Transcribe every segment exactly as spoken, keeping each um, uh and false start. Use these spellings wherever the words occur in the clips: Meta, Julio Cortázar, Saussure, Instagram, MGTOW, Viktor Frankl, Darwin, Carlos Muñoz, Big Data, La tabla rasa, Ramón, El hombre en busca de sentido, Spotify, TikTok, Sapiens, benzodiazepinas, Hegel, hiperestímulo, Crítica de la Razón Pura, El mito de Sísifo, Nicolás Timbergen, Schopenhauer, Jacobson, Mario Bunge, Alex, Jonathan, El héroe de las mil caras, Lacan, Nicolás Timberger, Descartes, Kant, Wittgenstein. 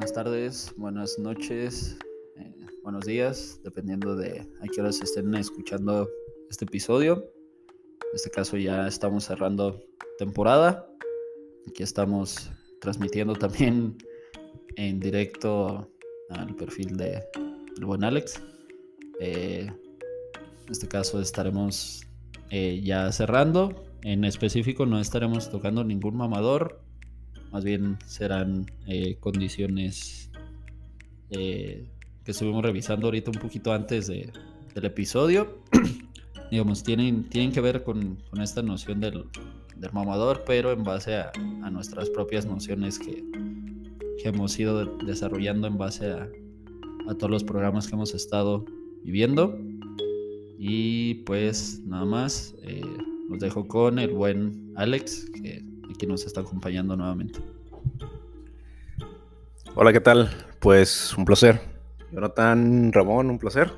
buenas tardes, buenas noches, eh, buenos días, dependiendo de a qué horas estén escuchando este episodio. En este caso ya estamos cerrando temporada. Aquí estamos transmitiendo también en directo al perfil de el buen Alex. Eh, en este caso estaremos eh, ya cerrando. En específico no estaremos tocando ningún mamador. Más bien serán eh, condiciones eh, que estuvimos revisando ahorita un poquito antes de, del episodio. Digamos, tienen, tienen que ver con, con esta noción del, del mamador, pero en base a, a nuestras propias nociones que, que hemos ido desarrollando en base a, a todos los programas que hemos estado viviendo. Y pues nada más, eh, los dejo con el buen Alex, que... que nos está acompañando nuevamente. Hola, ¿qué tal? Pues un placer. Jonathan, Ramón, un placer.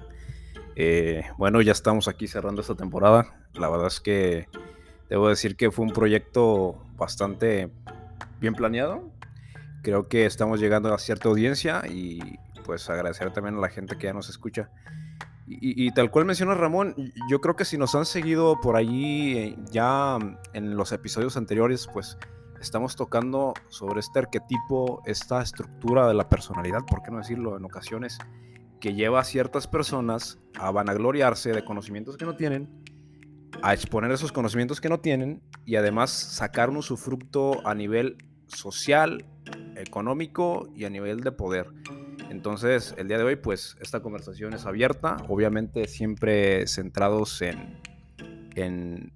Eh, bueno, ya estamos aquí cerrando esta temporada. La verdad es que debo decir que fue un proyecto bastante bien planeado. Creo que estamos llegando a cierta audiencia y pues agradecer también a la gente que ya nos escucha. Y, y tal cual menciona Ramón, yo creo que si nos han seguido por allí eh, ya en los episodios anteriores, pues estamos tocando sobre este arquetipo, esta estructura de la personalidad, por qué no decirlo, en ocasiones, que lleva a ciertas personas a vanagloriarse de conocimientos que no tienen, a exponer esos conocimientos que no tienen y además sacar un usufructo a nivel social, económico y a nivel de poder. Entonces, el día de hoy, pues, esta conversación es abierta, obviamente siempre centrados en, en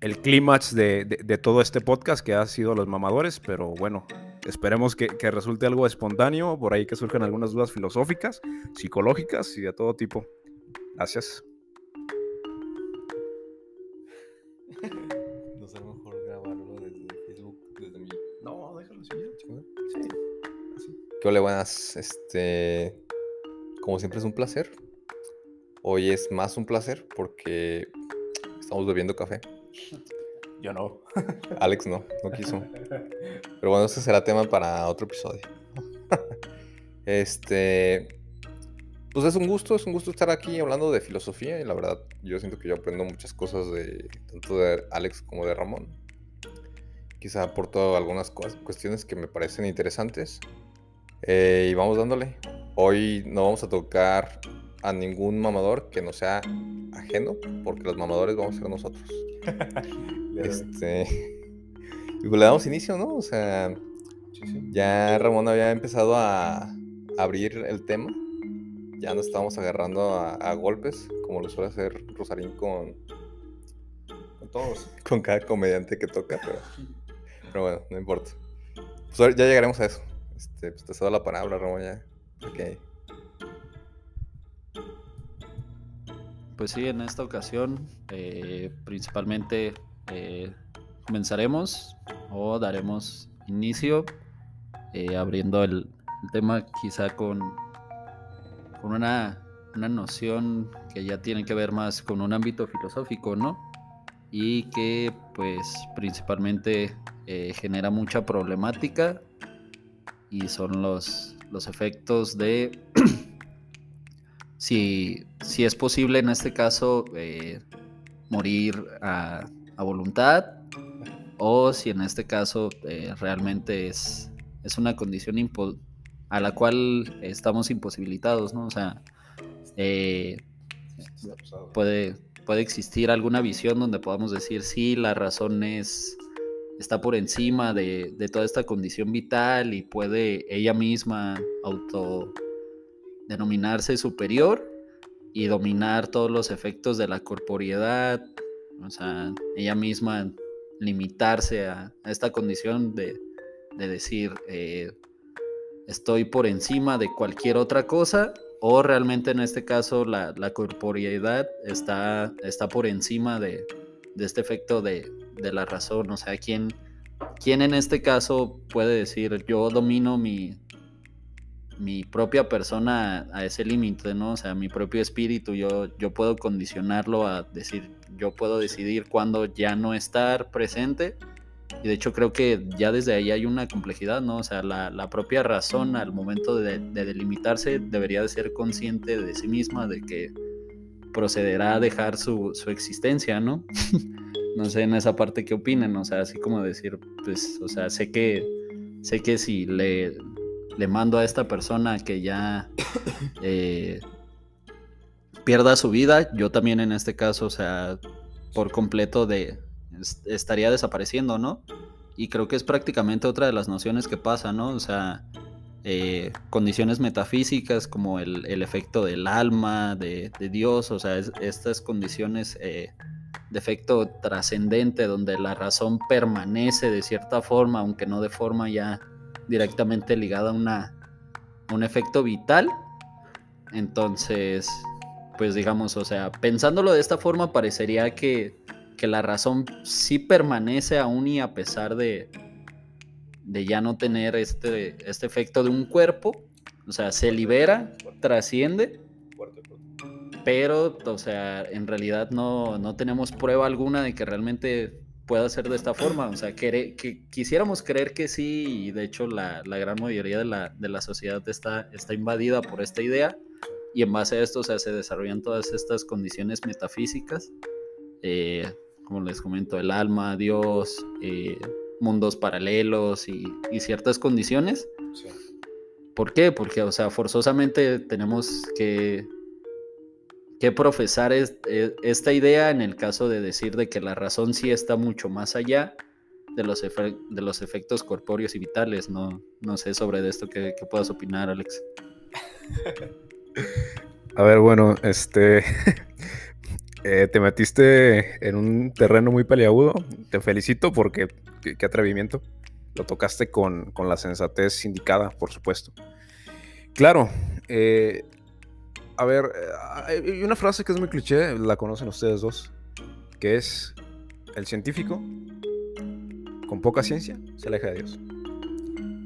el clímax de, de, de todo este podcast que ha sido Los Mamadores, pero bueno, esperemos que, que resulte algo espontáneo, por ahí que surjan algunas dudas filosóficas, psicológicas y de todo tipo. Gracias. No sé, mejor grabarlo desde Facebook, desde mi... No, déjalo así, chico. Sí. ¿Qué hola, buenas? Este, como siempre es un placer. Hoy es más un placer porque estamos bebiendo café. Yo no. Alex no, no quiso. Pero bueno, este será tema para otro episodio. Este, pues es un gusto, es un gusto estar aquí hablando de filosofía y la verdad yo siento que yo aprendo muchas cosas de tanto de Alex como de Ramón. Quizá aporto algunas cuestiones que me parecen interesantes. Eh, y vamos dándole. Hoy no vamos a tocar a ningún mamador que no sea ajeno, porque los mamadores vamos a ser nosotros. este, y pues le damos inicio, ¿no? O sea, sí, sí. Ya Ramón había empezado a abrir el tema. Ya nos estábamos agarrando a, a golpes, como lo suele hacer Rosarín con, con todos, con cada comediante que toca. Pero, pero bueno, no importa. Pues ya llegaremos a eso. Este, pues te cedo la palabra, Ramón, ya. Okay. Pues sí, en esta ocasión eh, principalmente eh, comenzaremos o daremos inicio eh, abriendo el, el tema quizá con, con una, una noción que ya tiene que ver más con un ámbito filosófico, ¿no? Y que pues principalmente eh, genera mucha problemática. Y son los, los efectos de si, si es posible en este caso eh, morir a, a voluntad o si en este caso eh, realmente es, es una condición impo- a la cual estamos imposibilitados, ¿no? O sea, eh, puede, puede existir alguna visión donde podamos decir sí, la razón es... está por encima de, de toda esta condición vital y puede ella misma autodenominarse superior y dominar todos los efectos de la corporeidad, o sea, ella misma limitarse a, a esta condición de, de decir eh, estoy por encima de cualquier otra cosa, o realmente en este caso la, la corporeidad está, está por encima de, de este efecto de de la razón, o sea, ¿quién, quién en este caso puede decir yo domino mi, mi propia persona a, a ese límite, ¿no? O sea, mi propio espíritu, yo, yo puedo condicionarlo a decir, yo puedo decidir cuándo ya no estar presente Y de hecho creo que ya desde ahí hay una complejidad, ¿no? O sea, la, la propia razón al momento de, de delimitarse debería de ser consciente de sí misma, de que procederá a dejar su, su existencia, ¿no? No sé en esa parte qué opinan, o sea, así como decir, pues, o sea, sé que, sé que si le, le mando a esta persona que ya eh, pierda su vida, yo también en este caso, o sea, por completo de... estaría desapareciendo, ¿no? Y creo que es prácticamente otra de las nociones que pasa, ¿no? O sea, eh, condiciones metafísicas como el, el efecto del alma, de, de Dios, o sea, es, estas condiciones eh, de efecto trascendente donde la razón permanece de cierta forma, aunque no de forma ya directamente ligada a, una, a un efecto vital. Entonces, pues digamos, o sea, pensándolo de esta forma parecería que que la razón sí permanece aún y a pesar de, de ya no tener este, este efecto de un cuerpo, o sea, se libera, trasciende, pero, o sea, en realidad no, no tenemos prueba alguna de que realmente pueda ser de esta forma, o sea, que, que quisiéramos creer que sí, y de hecho la, la gran mayoría de la, de la sociedad está, está invadida por esta idea, y en base a esto, o sea, se desarrollan todas estas condiciones metafísicas, eh, como les comento, el alma, Dios, eh, mundos paralelos y, y ciertas condiciones. Sí. ¿Por qué? Porque, o sea, forzosamente tenemos que, que profesar es, eh, esta idea en el caso de decir de que la razón sí está mucho más allá de los, efe, de los efectos corpóreos y vitales. No, no sé sobre esto que, que puedas opinar, Alex. A ver, bueno, este... Eh, te metiste en un terreno muy peliagudo. Te felicito porque qué, qué atrevimiento. Lo tocaste con, con la sensatez indicada, por supuesto. Claro. Eh, a ver, hay una frase que es muy cliché, la conocen ustedes dos, que es: el científico con poca ciencia se aleja de Dios,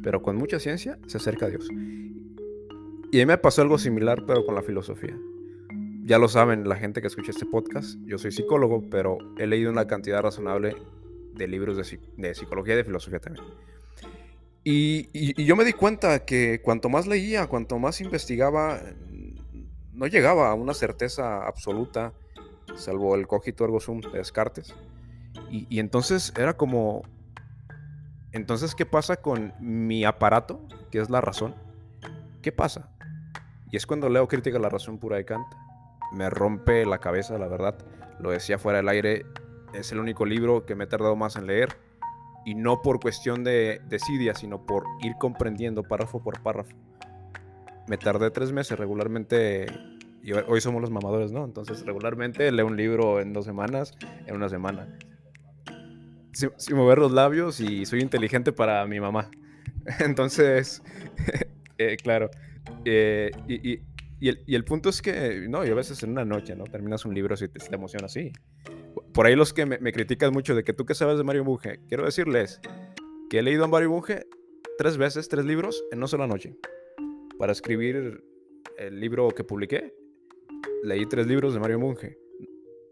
pero con mucha ciencia se acerca a Dios. Y a mí me pasó algo similar, pero con la filosofía. Ya lo saben, la gente que escucha este podcast, yo soy psicólogo, pero he leído una cantidad razonable de libros de, de psicología y de filosofía también. Y, y, y yo me di cuenta que cuanto más leía, cuanto más investigaba, no llegaba a una certeza absoluta, salvo el cogito ergo sum de Descartes. Y, y entonces era como, entonces, ¿qué pasa con mi aparato, que es la razón? ¿Qué pasa? Y es cuando leo Crítica de la Razón Pura de Kant. Me rompe la cabeza, la verdad. Lo decía fuera del aire, es el único libro que me he tardado más en leer. Y no por cuestión de desidia, sino por ir comprendiendo párrafo por párrafo. Me tardé tres meses regularmente. Y hoy somos los mamadores, ¿no? Entonces regularmente leo un libro en dos semanas, en una semana. Sin, sin mover los labios, y soy inteligente para mi mamá. Entonces, eh, claro. Eh, y... y Y el, y el punto es que, no, y a veces en una noche, ¿no? Terminas un libro y te, te emociona así. Por ahí los que me, me critican mucho de que tú qué sabes de Mario Bunge, quiero decirles que he leído a Mario Bunge tres veces, tres libros, en una sola noche. Para escribir el libro que publiqué, leí tres libros de Mario Bunge.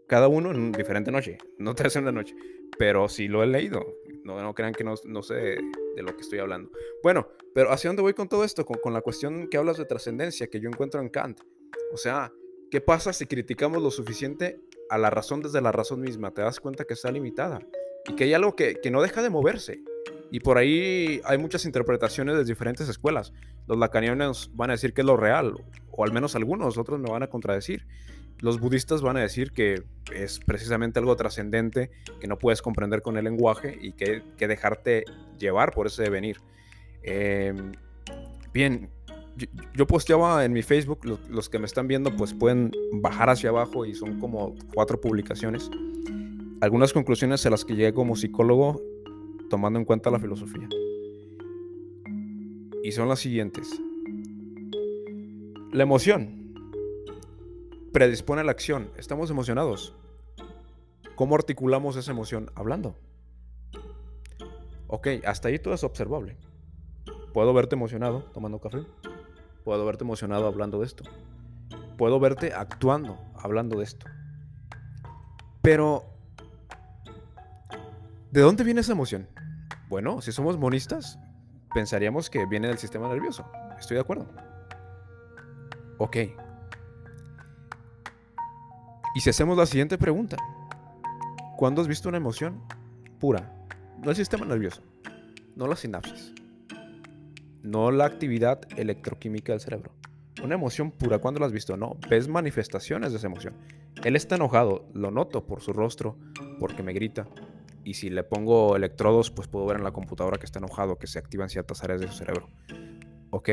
Cada uno en una diferente noche, no tres en una noche. Pero sí lo he leído. No, no crean que no, no sé de lo que estoy hablando. Bueno, pero ¿hacia dónde voy con todo esto? Con, con la cuestión que hablas de trascendencia, que yo encuentro en Kant. O sea, ¿qué pasa si criticamos lo suficiente a la razón desde la razón misma? Te das cuenta que está limitada y que hay algo que, que no deja de moverse. Y por ahí hay muchas interpretaciones de diferentes escuelas. Los lacanianos van a decir que es lo real, o al menos algunos, otros me van a contradecir. Los budistas van a decir que es precisamente algo trascendente, que no puedes comprender con el lenguaje y que, que dejarte llevar por ese devenir. Eh, bien, yo, yo posteaba en mi Facebook, los, los que me están viendo pues pueden bajar hacia abajo y son como cuatro publicaciones. Algunas conclusiones a las que llegué como psicólogo tomando en cuenta la filosofía. Y son las siguientes. La emoción predispone a la acción. Estamos emocionados. ¿Cómo articulamos esa emoción? Hablando. Ok, hasta ahí todo es observable. Puedo verte emocionado tomando café. Puedo verte emocionado hablando de esto. Puedo verte actuando hablando de esto. Pero, ¿de dónde viene esa emoción? Bueno, si somos monistas, pensaríamos que viene del sistema nervioso. Estoy de acuerdo. Ok. Y si hacemos la siguiente pregunta: ¿cuándo has visto una emoción pura? No el sistema nervioso, no las sinapsis, no la actividad electroquímica del cerebro. Una emoción pura, ¿cuándo la has visto? No, ves manifestaciones de esa emoción. Él está enojado, lo noto por su rostro, porque me grita. Y si le pongo electrodos, pues puedo ver en la computadora que está enojado, que se activan ciertas áreas de su cerebro. Ok,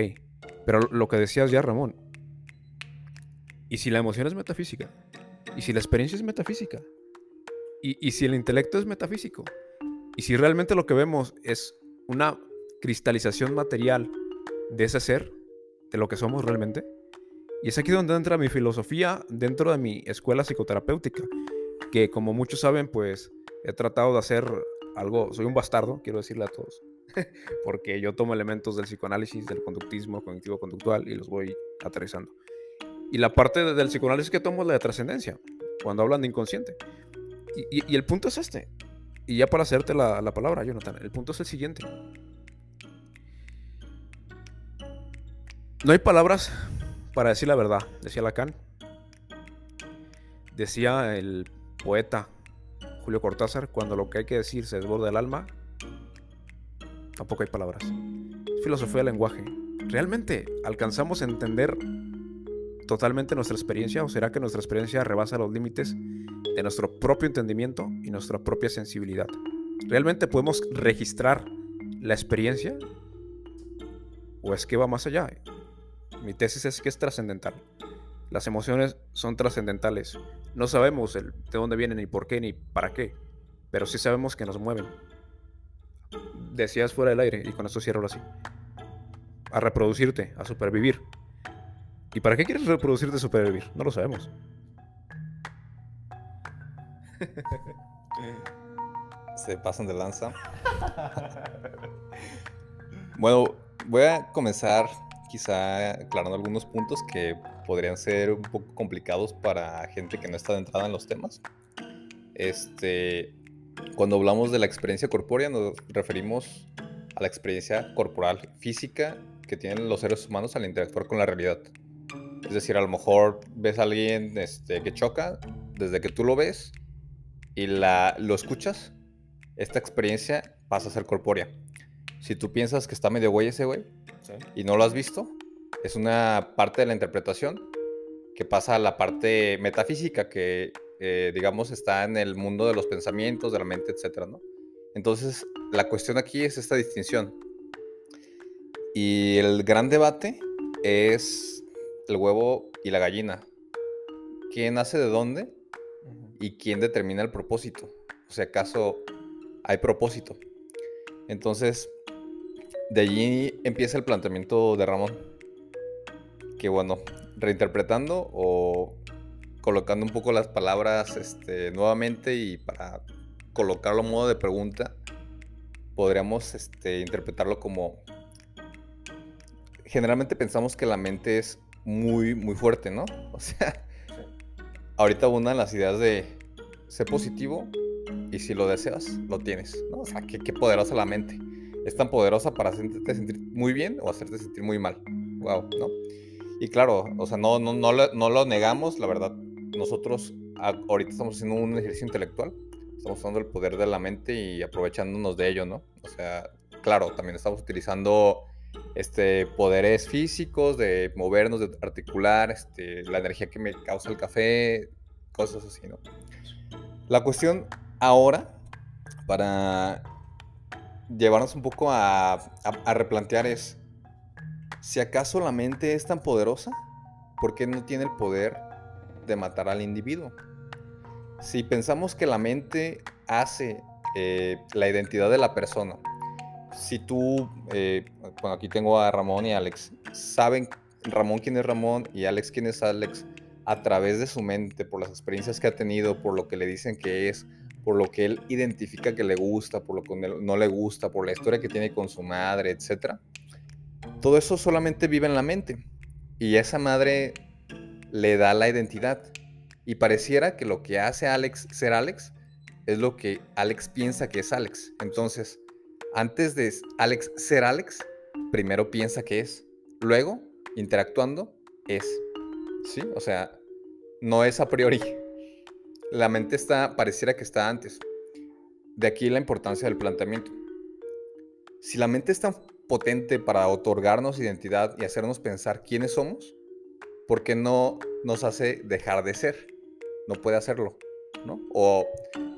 pero lo que decías ya, Ramón. ¿Y si la emoción es metafísica? ¿Y si la experiencia es metafísica? ¿Y, y si el intelecto es metafísico? ¿Y si realmente lo que vemos es una cristalización material de ese ser, de lo que somos realmente? Y es aquí donde entra mi filosofía dentro de mi escuela psicoterapéutica, que como muchos saben, pues he tratado de hacer algo, soy un bastardo, quiero decirle a todos, porque yo tomo elementos del psicoanálisis, del conductismo, cognitivo-conductual, y los voy aterrizando. Y la parte del psicoanálisis que tomo es la de trascendencia, cuando hablan de inconsciente. Y, y, y el punto es este, y ya para hacerte la, la palabra, Jonathan, el punto es el siguiente. No hay palabras para decir la verdad, decía Lacan, decía el poeta Julio Cortázar, cuando lo que hay que decir se desborda el alma, tampoco hay palabras. Filosofía del lenguaje. ¿Realmente alcanzamos a entender totalmente nuestra experiencia, o será que nuestra experiencia rebasa los límites de nuestro propio entendimiento y nuestra propia sensibilidad? ¿Realmente podemos registrar la experiencia, o es que va más allá? Mi tesis es que es trascendental. Las emociones son trascendentales. No sabemos el, de dónde vienen, ni por qué, ni para qué, pero sí sabemos que nos mueven. Decías fuera del aire, y con esto cierro así: a reproducirte, a supervivir. ¿Y para qué quieres reproducirte, supervivir? No lo sabemos. Se pasan de lanza. Bueno, voy a comenzar quizá aclarando algunos puntos que podrían ser un poco complicados para gente que no está adentrada en los temas. Este, cuando hablamos de la experiencia corpórea, nos referimos a la experiencia corporal física que tienen los seres humanos al interactuar con la realidad. Es decir, a lo mejor ves a alguien este, que choca, desde que tú lo ves y la, lo escuchas, esta experiencia pasa a ser corpórea. Si tú piensas que está medio güey ese güey, sí, y no lo has visto, es una parte de la interpretación que pasa a la parte metafísica que, eh, digamos, está en el mundo de los pensamientos, de la mente, etcétera, ¿no? Entonces, la cuestión aquí es esta distinción. Y el gran debate es el huevo y la gallina. ¿Quién hace de dónde? ¿Y quién determina el propósito? O sea, ¿acaso hay propósito? Entonces, de allí empieza el planteamiento de Ramón. Que bueno, reinterpretando o colocando un poco las palabras este, nuevamente y para colocarlo a modo de pregunta, podríamos este, interpretarlo como... Generalmente pensamos que la mente es muy, muy fuerte, ¿no? O sea... Ahorita abundan las ideas de ser positivo y si lo deseas, lo tienes, ¿no? O sea, qué, qué poderosa la mente. Es tan poderosa para hacerte sentir muy bien o hacerte sentir muy mal. Wow, ¿no? Y claro, o sea, no, no, no, no lo negamos, la verdad. Nosotros ahorita estamos haciendo un ejercicio intelectual. Estamos usando el poder de la mente y aprovechándonos de ello, ¿no? O sea, claro, también estamos utilizando este, poderes físicos, de movernos, de articular, este, la energía que me causa el café, cosas así, ¿no? La cuestión ahora, para llevarnos un poco a, a, a replantear es, si acaso la mente es tan poderosa, ¿por qué no tiene el poder de matar al individuo? Si pensamos que la mente hace eh, la identidad de la persona, si tú, eh, bueno, aquí tengo a Ramón y Alex, saben Ramón quién es Ramón y Alex quién es Alex a través de su mente, por las experiencias que ha tenido, por lo que le dicen que es, por lo que él identifica que le gusta, por lo que no le gusta, por la historia que tiene con su madre, etcétera. Todo eso solamente vive en la mente y esa madre le da la identidad y pareciera que lo que hace a Alex ser Alex es lo que Alex piensa que es Alex. Entonces, Antes de Alex ser Alex, primero piensa que es. Luego, interactuando, es. ¿Sí? O sea, no es a priori. La mente está, pareciera que está antes. De aquí la importancia del planteamiento. Si la mente es tan potente para otorgarnos identidad y hacernos pensar quiénes somos, ¿por qué no nos hace dejar de ser? No puede hacerlo, ¿no? O,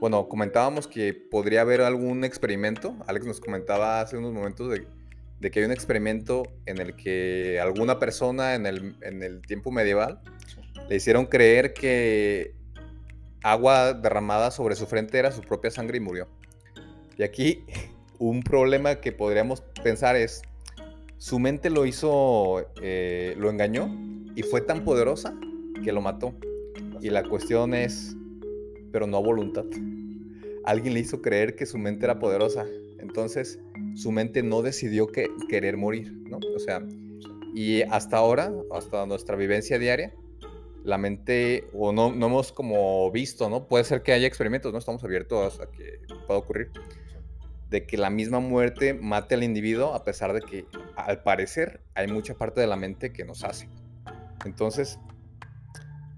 bueno, comentábamos que podría haber algún experimento. Alex nos comentaba hace unos momentos de, de que hay un experimento en el que alguna persona en el, en el tiempo medieval le hicieron creer que agua derramada sobre su frente era su propia sangre y murió. Y aquí un problema que podríamos pensar es, su mente lo hizo, eh, lo engañó y fue tan poderosa que lo mató. Y la cuestión es, pero no a voluntad. Alguien le hizo creer que su mente era poderosa. Entonces, su mente no decidió que, querer morir, ¿no? O sea, y hasta ahora, hasta nuestra vivencia diaria, la mente, o no, no hemos como visto, ¿no? Puede ser que haya experimentos, ¿no? Estamos abiertos a que pueda ocurrir. De que la misma muerte mate al individuo, a pesar de que, al parecer, hay mucha parte de la mente que nos hace. Entonces,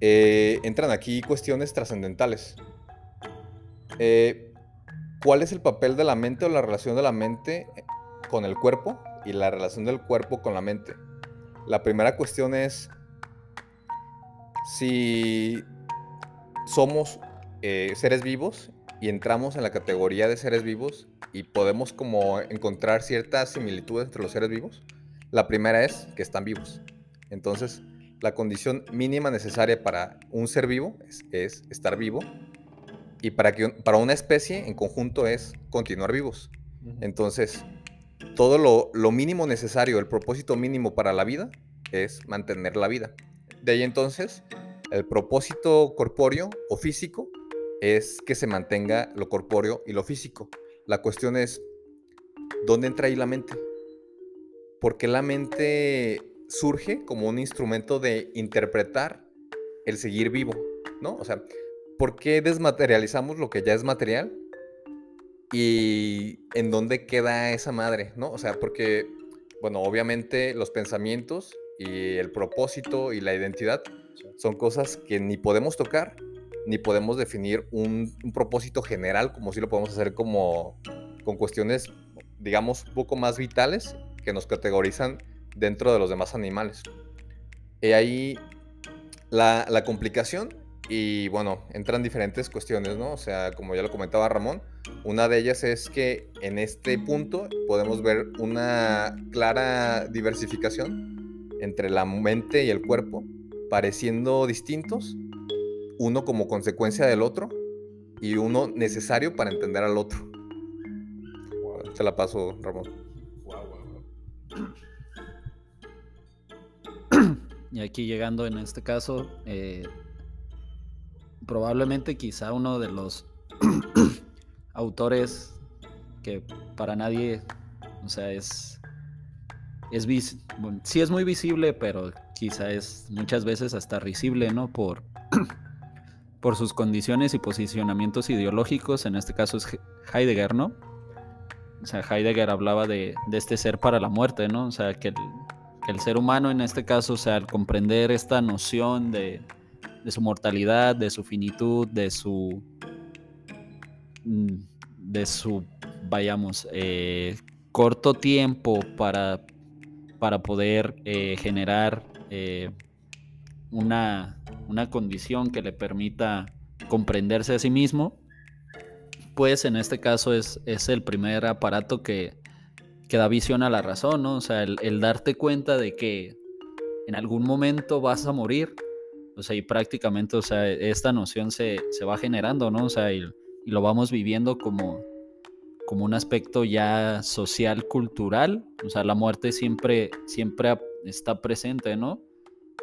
eh, entran aquí cuestiones trascendentales. Eh, ¿Cuál es el papel de la mente o la relación de la mente con el cuerpo y la relación del cuerpo con la mente? La primera cuestión es si somos eh, seres vivos y entramos en la categoría de seres vivos y podemos como encontrar ciertas similitudes entre los seres vivos. La primera es que están vivos. Entonces, la condición mínima necesaria para un ser vivo es, es estar vivo. Y para, que, para una especie en conjunto es continuar vivos. Entonces, todo lo, lo mínimo necesario, el propósito mínimo para la vida es mantener la vida. De ahí entonces, el propósito corpóreo o físico es que se mantenga lo corpóreo y lo físico. La cuestión es, ¿dónde entra ahí la mente? Porque la mente surge como un instrumento de interpretar el seguir vivo, ¿no? O sea, ¿por qué desmaterializamos lo que ya es material? ¿Y en dónde queda esa madre, no? O sea, porque, bueno, obviamente los pensamientos y el propósito y la identidad son cosas que ni podemos tocar, ni podemos definir un, un propósito general, como si lo podemos hacer como, con cuestiones, digamos, un poco más vitales que nos categorizan dentro de los demás animales. Y ahí la, la complicación, y bueno, entran diferentes cuestiones, ¿no? O sea, como ya lo comentaba Ramón, una de ellas es que en este punto podemos ver una clara diversificación entre la mente y el cuerpo, pareciendo distintos, uno como consecuencia del otro y uno necesario para entender al otro. Wow. Te la paso, Ramón. Wow, wow, wow. Y aquí llegando en este caso, eh, probablemente quizá uno de los autores que para nadie, o sea, es, es vis- bueno, sí es muy visible, pero quizá es muchas veces hasta risible, ¿no? Por, por sus condiciones y posicionamientos ideológicos, en este caso es Heidegger, ¿no? O sea, Heidegger hablaba de, de este ser para la muerte, ¿no? O sea, que el... el ser humano en este caso, o sea, al comprender esta noción de, de su mortalidad, de su finitud, de su, de su, vayamos, eh, corto tiempo para, para poder eh, generar eh, una, una condición que le permita comprenderse a sí mismo, pues en este caso es, es el primer aparato que que da visión a la razón, ¿no? O sea, el, el darte cuenta de que en algún momento vas a morir, o sea, y prácticamente, o sea, esta noción se, se va generando, ¿no? O sea, y, y lo vamos viviendo como, como un aspecto ya social, cultural, o sea, la muerte siempre, siempre está presente, ¿no?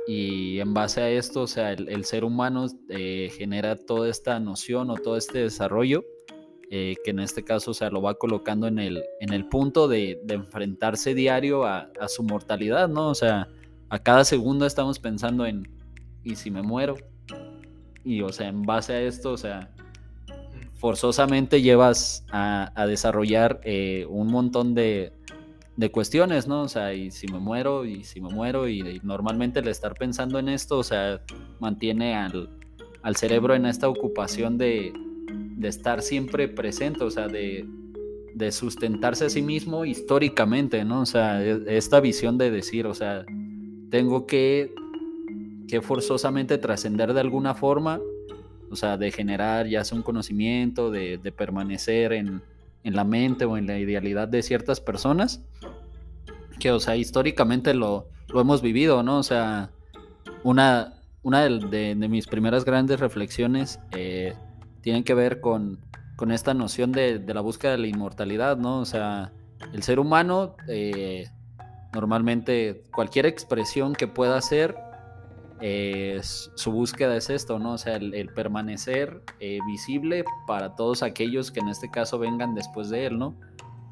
Y en base a esto, o sea, el, el ser humano eh, genera toda esta noción o todo este desarrollo, Eh, que en este caso, o sea, lo va colocando en el, en el punto de, de enfrentarse diario a, a su mortalidad, ¿no? O sea, a cada segundo estamos pensando en, ¿y si me muero? Y, o sea, en base a esto, o sea, forzosamente llevas a, a desarrollar eh, un montón de, de cuestiones, ¿no? O sea, y si me muero, y si me muero, y, y normalmente el estar pensando en esto, o sea, mantiene al, al cerebro en esta ocupación de, de estar siempre presente, o sea, de, de sustentarse a sí mismo históricamente, ¿no? O sea, esta visión de decir, o sea, tengo que, que forzosamente trascender de alguna forma, o sea, de generar ya sea un conocimiento, de, de permanecer en, en la mente o en la idealidad de ciertas personas, que, o sea, históricamente lo, lo hemos vivido, ¿no? O sea, una, una de, de, de mis primeras grandes reflexiones eh, tienen que ver con, con esta noción de, de la búsqueda de la inmortalidad, ¿no? O sea, el ser humano, eh, normalmente cualquier expresión que pueda hacer, Eh, su búsqueda es esto, ¿no? O sea, el, el permanecer eh, visible para todos aquellos que en este caso vengan después de él, ¿no?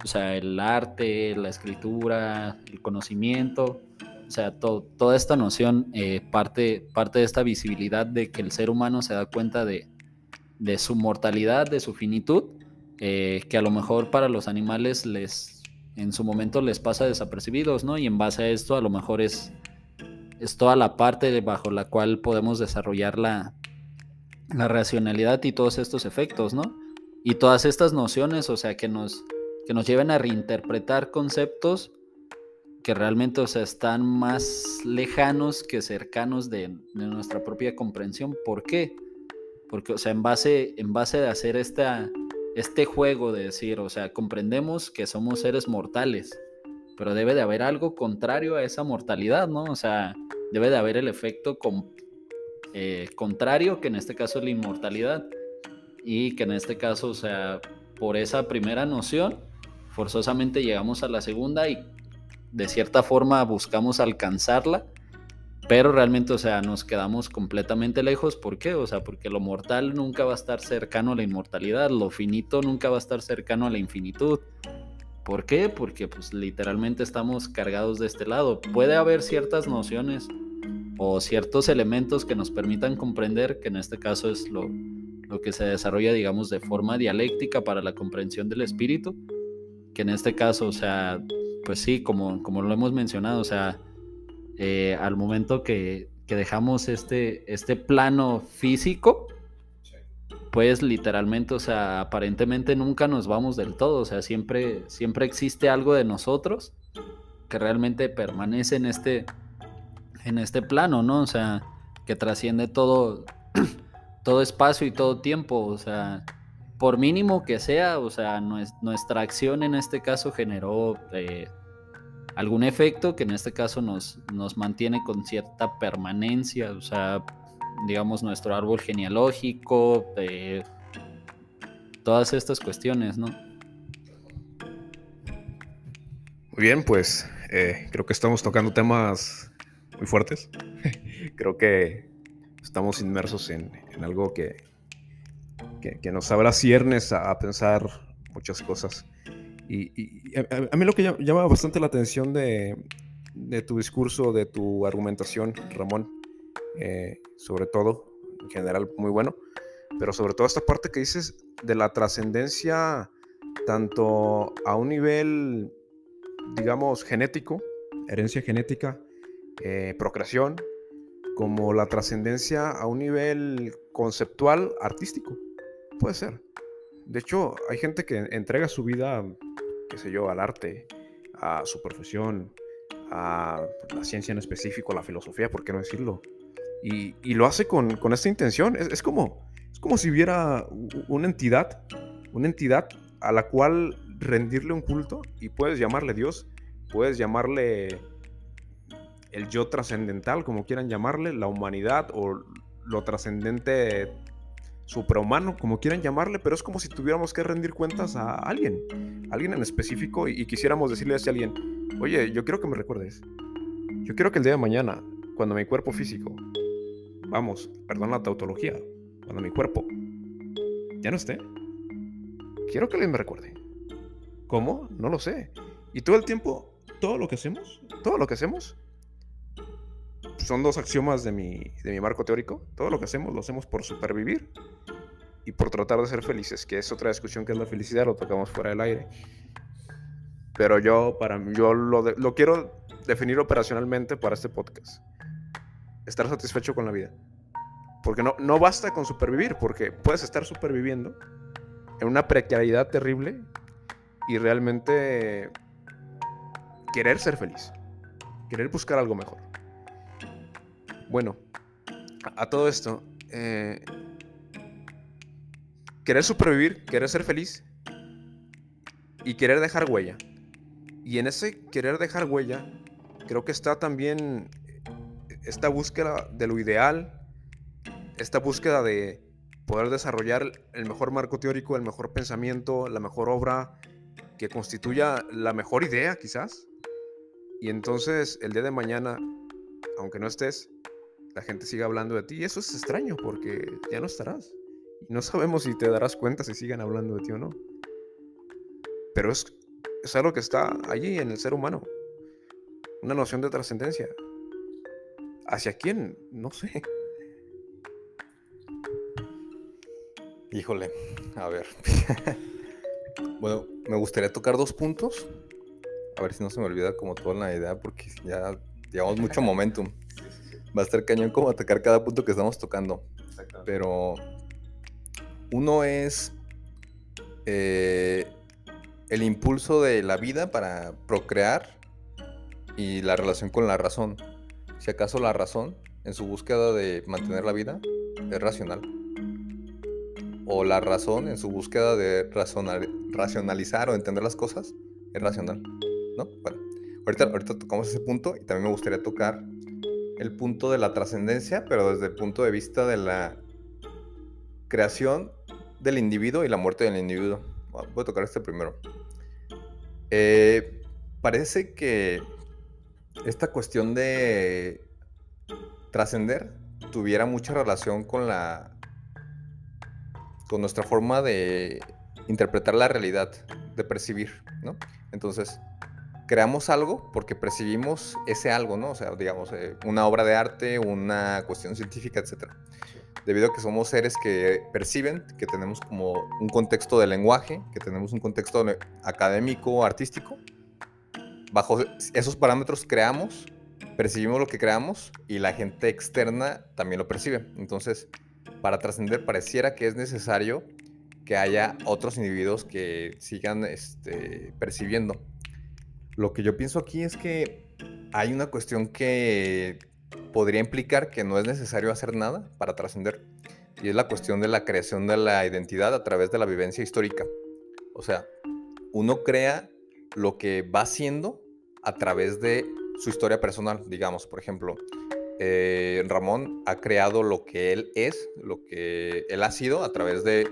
O sea, el arte, la escritura, el conocimiento, o sea, to- toda esta noción eh, parte, parte de esta visibilidad de que el ser humano se da cuenta de, de su mortalidad, de su finitud, eh, que a lo mejor para los animales les, en su momento les pasa desapercibidos, ¿no? Y en base a esto a lo mejor es... es toda la parte bajo la cual podemos desarrollar la, la racionalidad y todos estos efectos, ¿no? Y todas estas nociones, o sea, que nos, que nos lleven a reinterpretar conceptos que realmente, o sea, están más lejanos que cercanos de, de nuestra propia comprensión. ¿Por qué? Porque, o sea, en base, en base a hacer esta, este juego de decir, o sea, comprendemos que somos seres mortales, pero debe de haber algo contrario a esa mortalidad, ¿no? O sea, debe de haber el efecto con, eh, contrario, que en este caso es la inmortalidad, y que en este caso, o sea, por esa primera noción, forzosamente llegamos a la segunda y de cierta forma buscamos alcanzarla, pero realmente, o sea, nos quedamos completamente lejos. ¿Por qué? O sea, porque lo mortal nunca va a estar cercano a la inmortalidad, lo finito nunca va a estar cercano a la infinitud. ¿Por qué? Porque pues literalmente estamos cargados de este lado. Puede haber ciertas nociones o ciertos elementos que nos permitan comprender, que en este caso es lo, lo que se desarrolla, digamos, de forma dialéctica para la comprensión del espíritu, que en este caso, o sea, pues sí, como, como lo hemos mencionado, o sea, eh, al momento que, que dejamos este, este plano físico, pues literalmente, o sea, aparentemente nunca nos vamos del todo, o sea, siempre, siempre existe algo de nosotros que realmente permanece en este, en este plano, ¿no? O sea, que trasciende todo, todo espacio y todo tiempo, o sea, por mínimo que sea, o sea, nuestra acción en este caso generó eh, algún efecto que en este caso nos, nos mantiene con cierta permanencia, o sea, digamos, nuestro árbol genealógico, eh, todas estas cuestiones, ¿no? Muy bien, pues eh, creo que estamos tocando temas muy fuertes. Creo que estamos inmersos en, en algo que, que, que nos abra ciernes a, a pensar muchas cosas. Y, y a, a mí lo que llama bastante la atención de, de tu discurso, de tu argumentación, Ramón, Eh, sobre todo, en general muy bueno, pero sobre todo esta parte que dices de la trascendencia tanto a un nivel, digamos, genético, herencia genética, eh, procreación, como la trascendencia a un nivel conceptual artístico, puede ser. De hecho, hay gente que entrega su vida, qué sé yo, al arte, a su profesión, a la ciencia en específico, a la filosofía, ¿por qué no decirlo? Y, y lo hace con, con esta intención. Es, es, como, es como si hubiera una entidad, una entidad a la cual rendirle un culto, y puedes llamarle Dios, puedes llamarle el yo trascendental, como quieran llamarle, la humanidad o lo trascendente suprahumano, como quieran llamarle, pero es como si tuviéramos que rendir cuentas a alguien, a alguien en específico, y, y quisiéramos decirle a ese alguien, oye, yo quiero que me recuerdes, yo quiero que el día de mañana, cuando mi cuerpo físico, vamos, perdón la tautología, cuando mi cuerpo ya no esté, quiero que alguien me recuerde. ¿Cómo? No lo sé. Y todo el tiempo, todo lo que hacemos, todo lo que hacemos, son dos axiomas de mi, de mi marco teórico. Todo lo que hacemos, lo hacemos por supervivir. y por tratar de ser felices, que es otra discusión que es la felicidad, lo tocamos fuera del aire. Pero yo, para mí, yo lo, de, lo quiero definir operacionalmente para este podcast. Estar satisfecho con la vida. Porque no, no basta con supervivir, porque puedes estar superviviendo en una precariedad terrible y realmente querer ser feliz, querer buscar algo mejor. Bueno, a, a todo esto, eh, querer supervivir, querer ser feliz y querer dejar huella. Y en ese querer dejar huella, creo que está también esta búsqueda de lo ideal, esta búsqueda de poder desarrollar el mejor marco teórico, el mejor pensamiento, la mejor obra que constituya la mejor idea, quizás. Y entonces, el día de mañana, aunque no estés, la gente siga hablando de ti. Y eso es extraño, porque ya no estarás. No sabemos si te darás cuenta si siguen hablando de ti o no. Pero es, es algo que está allí en el ser humano. Una noción de trascendencia. ¿Hacia quién? No sé. Híjole, a ver. Bueno, me gustaría tocar dos puntos. A ver si no se me olvida como toda la idea, porque ya llevamos mucho momentum. Va a estar cañón como atacar cada punto que estamos tocando. Pero uno es eh, el impulso de la vida para procrear y la relación con la razón. Si acaso la razón, en su búsqueda de mantener la vida, es racional. O la razón, en su búsqueda de razonar, racionalizar o entender las cosas, es racional, ¿no? Bueno, ahorita, ahorita tocamos ese punto y también me gustaría tocar el punto de la trascendencia, pero desde el punto de vista de la creación del individuo y la muerte del individuo. Voy a tocar este primero. Eh, parece que esta cuestión de trascender tuviera mucha relación con la con nuestra forma de interpretar la realidad, de percibir, ¿no? Entonces, creamos algo porque percibimos ese algo, ¿no? O sea, digamos, eh, una obra de arte, una cuestión científica, etcétera. Debido a que somos seres que perciben, que tenemos como un contexto de lenguaje, que tenemos un contexto académico, artístico, bajo esos parámetros creamos, percibimos lo que creamos y la gente externa también lo percibe. Entonces, para trascender pareciera que es necesario que haya otros individuos que sigan este, percibiendo. Lo que yo pienso aquí es que hay una cuestión que podría implicar que no es necesario hacer nada para trascender. Y es la cuestión de la creación de la identidad a través de la vivencia histórica. O sea, uno crea lo que va haciendo a través de su historia personal. Digamos, por ejemplo, eh, Ramón ha creado lo que él es, lo que él ha sido a través de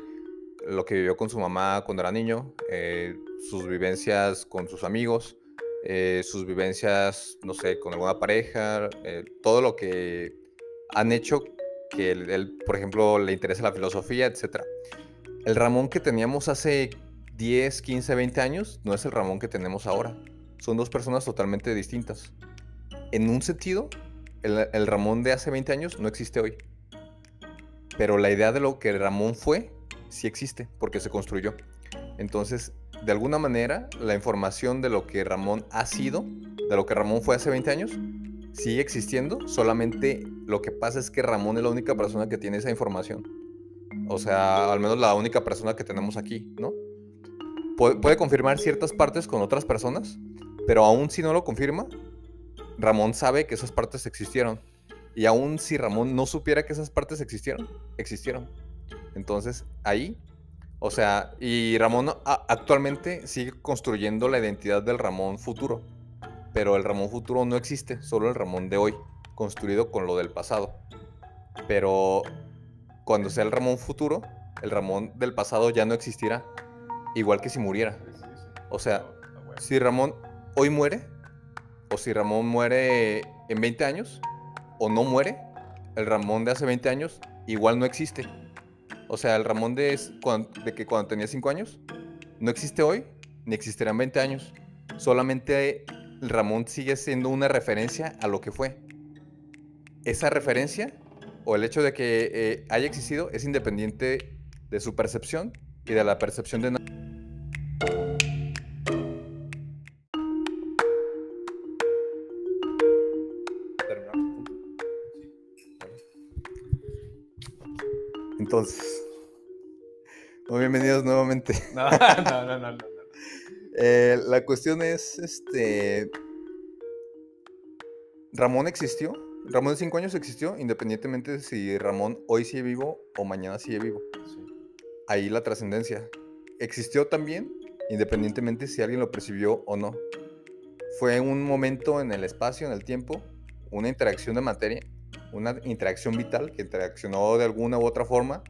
lo que vivió con su mamá cuando era niño, eh, sus vivencias con sus amigos, Eh, sus vivencias, no sé, con alguna pareja, eh, todo lo que han hecho que él, él, por ejemplo, le interese la filosofía, etcétera. El Ramón que teníamos hace diez, quince, veinte años no es el Ramón que tenemos ahora. Son dos personas totalmente distintas. En un sentido, el, el Ramón de hace veinte años no existe hoy. Pero la idea de lo que Ramón fue sí existe, porque se construyó. Entonces, de alguna manera, la información de lo que Ramón ha sido, de lo que Ramón fue hace veinte años, sigue existiendo. Solamente lo que pasa es que Ramón es la única persona que tiene esa información. O sea, al menos la única persona que tenemos aquí, ¿no? Pu- puede confirmar ciertas partes con otras personas, pero aún si no lo confirma, Ramón sabe que esas partes existieron. Y aún si Ramón no supiera que esas partes existieron, existieron. Entonces, ahí... O sea, y Ramón actualmente sigue construyendo la identidad del Ramón futuro. Pero el Ramón futuro no existe, solo el Ramón de hoy, construido con lo del pasado. Pero cuando sea el Ramón futuro, el Ramón del pasado ya no existirá, igual que si muriera. O sea, si Ramón hoy muere, o si Ramón muere en veinte años, o no muere, el Ramón de hace veinte años igual no existe. O sea, el Ramón de, de que cuando tenía cinco años no existe hoy, ni existirá en veinte años. Solamente el Ramón sigue siendo una referencia a lo que fue. Esa referencia, o el hecho de que eh, haya existido, es independiente de su percepción y de la percepción de... Entonces, muy bienvenidos nuevamente. No, no, no, no, no. Eh, la cuestión es, este... ¿Ramón existió? Ramón de cinco años existió, independientemente de si Ramón hoy sigue vivo o mañana sigue vivo. Sí. Ahí la trascendencia. Existió también, independientemente si alguien lo percibió o no. Fue un momento en el espacio, en el tiempo, una interacción de materia, una interacción vital que interaccionó de alguna u otra forma,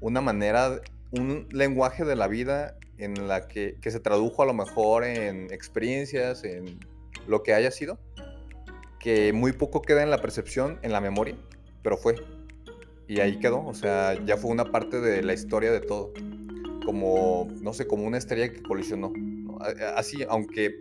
una manera, un lenguaje de la vida en la que, que se tradujo a lo mejor en experiencias, en lo que haya sido, que muy poco queda en la percepción, en la memoria, pero fue. Y ahí quedó, o sea, ya fue una parte de la historia de todo. Como, no sé, como una estrella que colisionó, ¿no? Así, aunque,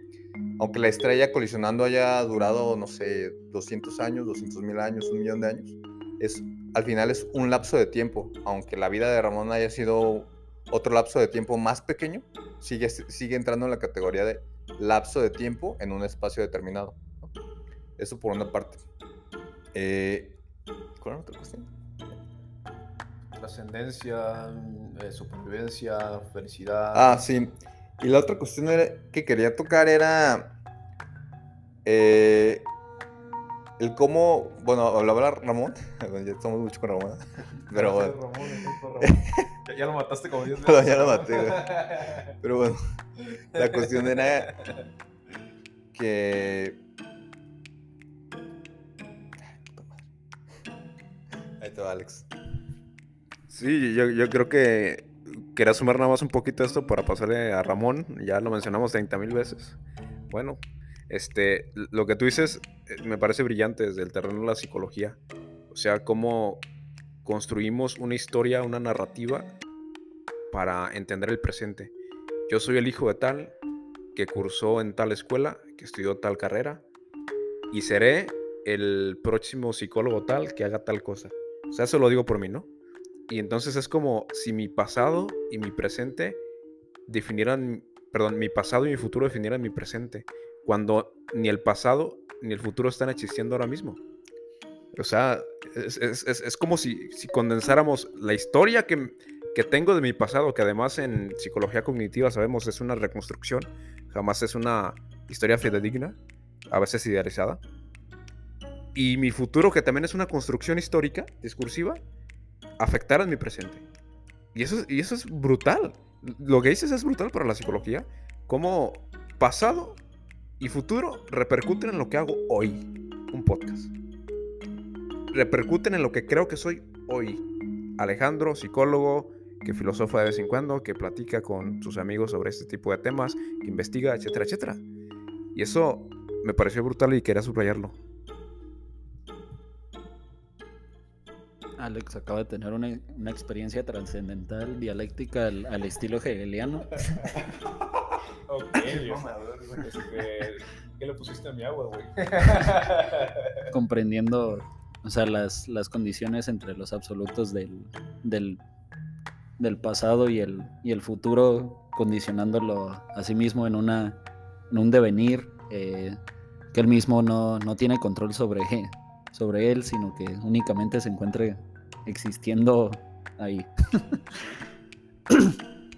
aunque la estrella colisionando haya durado, no sé, doscientos años, doscientos mil años, un millón de años, es, al final es un lapso de tiempo. Aunque la vida de Ramón haya sido otro lapso de tiempo más pequeño, sigue, sigue entrando en la categoría de lapso de tiempo en un espacio determinado. Eso por una parte. Eh, ¿Cuál era otra cuestión? Trascendencia, eh, supervivencia, felicidad. Ah, sí. Y la otra cuestión que quería tocar era eh, el cómo... Bueno, hablaba Ramón. Ya estamos mucho con Ramón. Pero bueno. Ramón, Ramón. Ya, ya lo mataste como Dios. No, ya lo maté, güey. Pero bueno, la cuestión era que... Ahí te va, Alex. Sí, yo, yo creo que quería sumar nada más un poquito esto para pasarle a Ramón. Ya lo mencionamos treinta mil veces. Bueno, este, lo que tú dices me parece brillante desde el terreno de la psicología. O sea, cómo construimos una historia, una narrativa para entender el presente. Yo soy el hijo de tal, que cursó en tal escuela, que estudió tal carrera, y seré el próximo psicólogo tal que haga tal cosa. O sea, eso lo digo por mí, ¿no? Y entonces es como si mi pasado y mi presente definieran, perdón, mi pasado y mi futuro definieran mi presente, cuando ni el pasado ni el futuro están existiendo ahora mismo. O sea, es, es, es, es como si, si condensáramos la historia que, que tengo de mi pasado, que además en psicología cognitiva sabemos es una reconstrucción, jamás es una historia fidedigna, a veces idealizada. Y mi futuro, que también es una construcción histórica, discursiva, afectará en mi presente. Y eso, y eso es brutal. Lo que dices es brutal para la psicología. Cómo pasado y futuro repercuten en lo que hago hoy. Un podcast. Repercuten en lo que creo que soy hoy. Alejandro, psicólogo, que filosofa de vez en cuando, que platica con sus amigos sobre este tipo de temas, que investiga, etcétera, etcétera. Y eso me pareció brutal y quería subrayarlo. Alex acaba de tener una, una experiencia trascendental, dialéctica al, al estilo hegeliano. Ok, este, ¿qué le pusiste a mi agua, güey? Comprendiendo, o sea, las, las condiciones entre los absolutos del, del, del pasado y el, y el futuro, condicionándolo a sí mismo en, una, en un devenir eh, que él mismo no, no tiene control sobre, sobre él, sino que únicamente se encuentre existiendo ahí.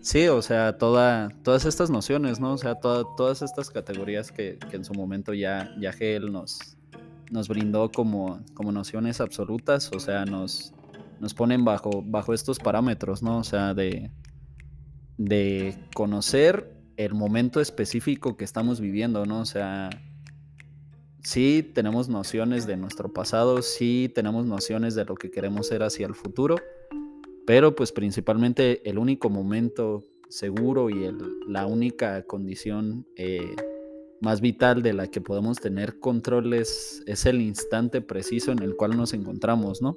Sí, o sea, toda, todas estas nociones, ¿no? O sea, toda, todas estas categorías que, que en su momento ya, ya Hegel nos, nos brindó como, como nociones absolutas, o sea, nos, nos ponen bajo, bajo estos parámetros, ¿no? O sea, de, de conocer el momento específico que estamos viviendo, ¿no? O sea... Sí tenemos nociones de nuestro pasado, sí tenemos nociones de lo que queremos ser hacia el futuro, pero pues principalmente el único momento seguro y el, la única condición eh, más vital de la que podemos tener control es, es el instante preciso en el cual nos encontramos, ¿no?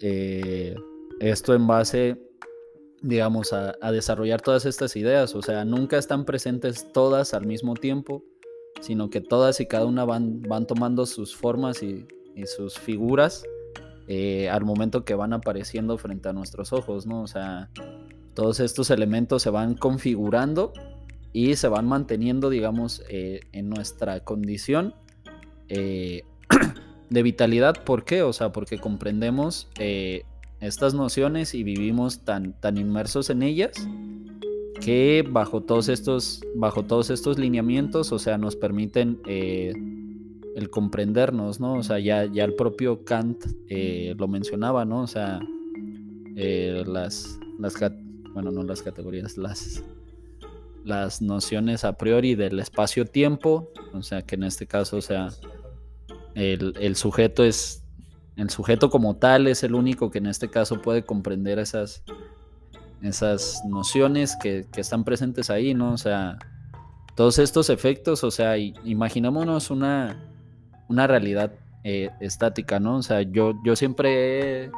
Eh, esto en base, digamos, a, a desarrollar todas estas ideas, o sea, nunca están presentes todas al mismo tiempo, sino que todas y cada una van, van tomando sus formas y, y sus figuras eh, al momento que van apareciendo frente a nuestros ojos, ¿no? O sea, todos estos elementos se van configurando y se van manteniendo, digamos, eh, en nuestra condición eh, de vitalidad. ¿Por qué? O sea, porque comprendemos eh, estas nociones y vivimos tan, tan inmersos en ellas que bajo todos estos, bajo todos estos lineamientos, o sea, nos permiten eh, el comprendernos, ¿no? O sea, ya, ya el propio Kant eh, lo mencionaba, ¿no? O sea, eh, las, las, bueno, no las categorías, las, las nociones a priori del espacio-tiempo, o sea, que en este caso, o sea, el, el sujeto es, el sujeto como tal es el único que en este caso puede comprender esas... esas nociones que, que están presentes ahí, ¿no? O sea, todos estos efectos, o sea, imaginémonos una, una realidad eh, estática, ¿no? O sea, yo, yo siempre he,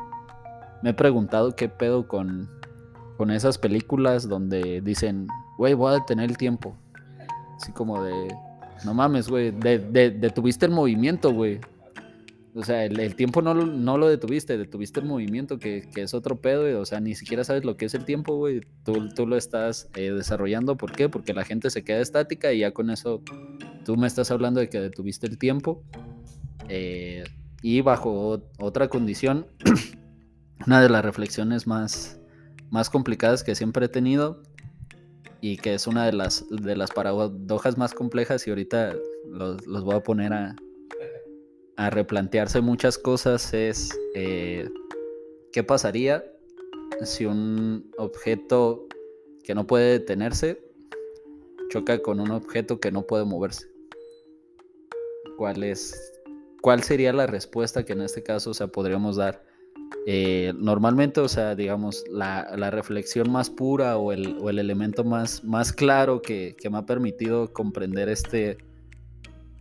me he preguntado qué pedo con, con esas películas donde dicen, güey, voy a detener el tiempo. Así como de, no mames, güey, de, de, detuviste el movimiento, güey. O sea, el, el tiempo no, no lo detuviste, detuviste el movimiento, que, que es otro pedo, y, o sea, ni siquiera sabes lo que es el tiempo, güey. Tú, tú lo estás eh, desarrollando. ¿Por qué? Porque la gente se queda estática y ya con eso tú me estás hablando de que detuviste el tiempo. Eh, y bajo otra condición, una de las reflexiones más, más complicadas que siempre he tenido y que es una de las, de las paradojas más complejas, y ahorita los, los voy a poner a... a replantearse muchas cosas, es eh, qué pasaría si un objeto que no puede detenerse choca con un objeto que no puede moverse. ¿Cuál es, cuál sería la respuesta que en este caso, o sea, podríamos dar? Eh, normalmente, o sea, digamos, la, la reflexión más pura o el, o el elemento más, más claro que, que me ha permitido comprender este...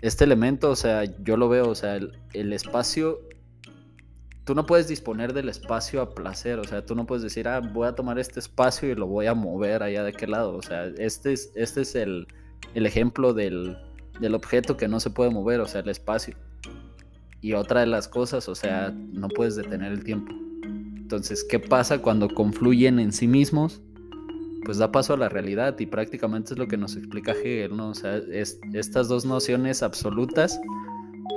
Este elemento, o sea, yo lo veo, o sea, el, el espacio, tú no puedes disponer del espacio a placer, o sea, tú no puedes decir, ah, voy a tomar este espacio y lo voy a mover allá de aquel lado, o sea, este es, este es el, el ejemplo del, del objeto que no se puede mover, o sea, el espacio. Y otra de las cosas, o sea, no puedes detener el tiempo. Entonces, ¿qué pasa cuando confluyen en sí mismos? Pues da paso a la realidad, y prácticamente es lo que nos explica Hegel, ¿no? O sea, es, estas dos nociones absolutas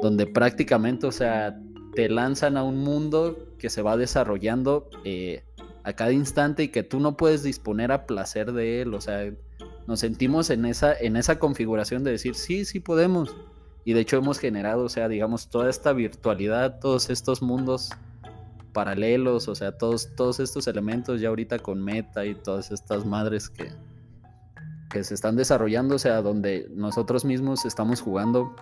donde prácticamente, o sea, te lanzan a un mundo que se va desarrollando eh, a cada instante y que tú no puedes disponer a placer de él. O sea, nos sentimos en esa, en esa configuración de decir, sí, sí podemos. Y de hecho hemos generado, o sea, digamos, toda esta virtualidad, todos estos mundos paralelos, o sea, todos, todos estos elementos ya ahorita con Meta y todas estas madres que, que se están desarrollando, o sea, donde nosotros mismos estamos jugando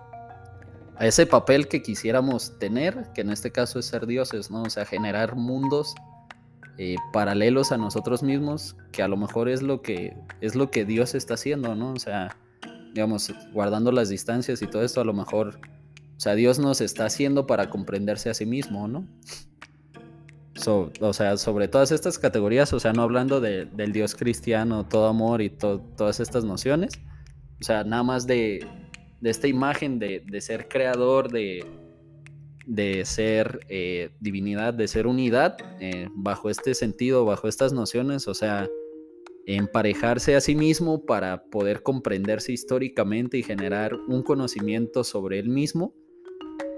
a ese papel que quisiéramos tener, que en este caso es ser dioses, ¿no? O sea, generar mundos eh, paralelos a nosotros mismos, que a lo mejor es lo que, es lo que Dios está haciendo, ¿no? O sea, digamos, guardando las distancias y todo esto, a lo mejor, o sea, Dios nos está haciendo para comprenderse a sí mismo, ¿no? So, o sea, sobre todas estas categorías, o sea, no hablando de, del Dios cristiano, todo amor y to, todas estas nociones, o sea, nada más de, de esta imagen de, de ser creador, de, de ser eh, divinidad, de ser unidad, eh, bajo este sentido, bajo estas nociones, o sea, emparejarse a sí mismo para poder comprenderse históricamente y generar un conocimiento sobre él mismo,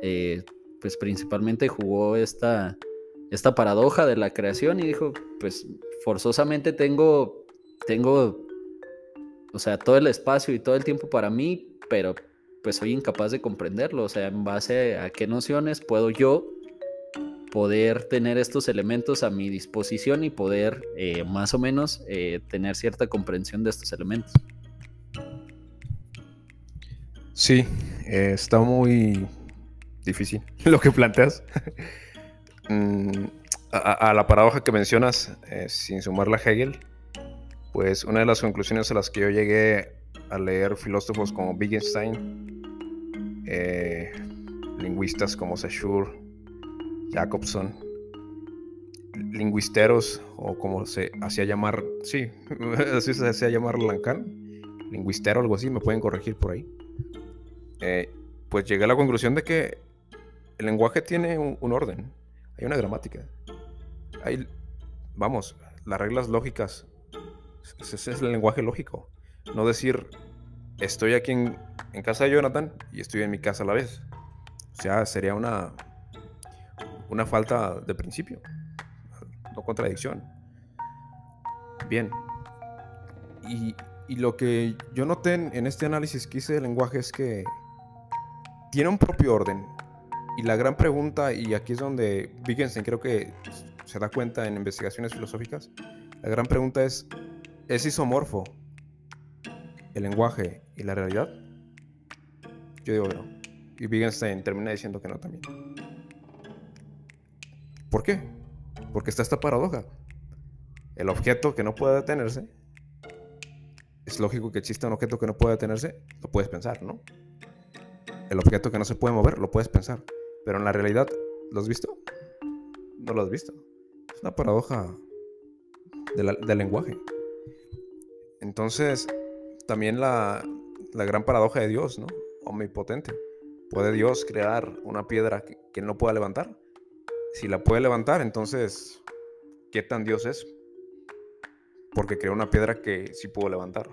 eh, pues principalmente jugó esta... esta paradoja de la creación y dijo, pues forzosamente tengo, tengo, o sea, todo el espacio y todo el tiempo para mí, pero pues soy incapaz de comprenderlo, o sea, en base a qué nociones puedo yo poder tener estos elementos a mi disposición y poder eh, más o menos eh, tener cierta comprensión de estos elementos. Sí, eh, está muy difícil lo que planteas. A, a la paradoja que mencionas, eh, sin sumarla a Hegel, pues una de las conclusiones a las que yo llegué a leer filósofos como Wittgenstein, eh, lingüistas como Saussure, Jacobson, lingüisteros, o como se hacía llamar, sí, así se hacía llamar Lacan, lingüistero, algo así, me pueden corregir por ahí, eh, pues llegué a la conclusión de que el lenguaje tiene un, un orden. hay una gramática. Hay, vamos, las reglas lógicas. Ese es el lenguaje lógico. No decir, estoy aquí en, en casa de Jonathan y estoy en mi casa a la vez. O sea, sería una, una falta de principio, no contradicción. Bien. Y, y lo que yo noté en, en este análisis que hice del lenguaje es que tiene un propio orden. Y la gran pregunta, y aquí es donde Wittgenstein creo que se da cuenta en Investigaciones Filosóficas, la gran pregunta es, ¿es isomorfo el lenguaje y la realidad? Yo digo que no. Y Wittgenstein termina diciendo que no también. ¿Por qué? Porque está esta paradoja. El objeto que no puede detenerse, es lógico que exista un objeto que no puede detenerse, lo puedes pensar, ¿no? El objeto que no se puede mover, lo puedes pensar. Pero en la realidad, ¿lo has visto? No lo has visto. Es una paradoja de la, del lenguaje. Entonces, también la, la gran paradoja de Dios, ¿no? Omnipotente. ¿Puede Dios crear una piedra que, que no pueda levantar? Si la puede levantar, entonces, ¿qué tan Dios es? Porque creó una piedra que sí pudo levantar.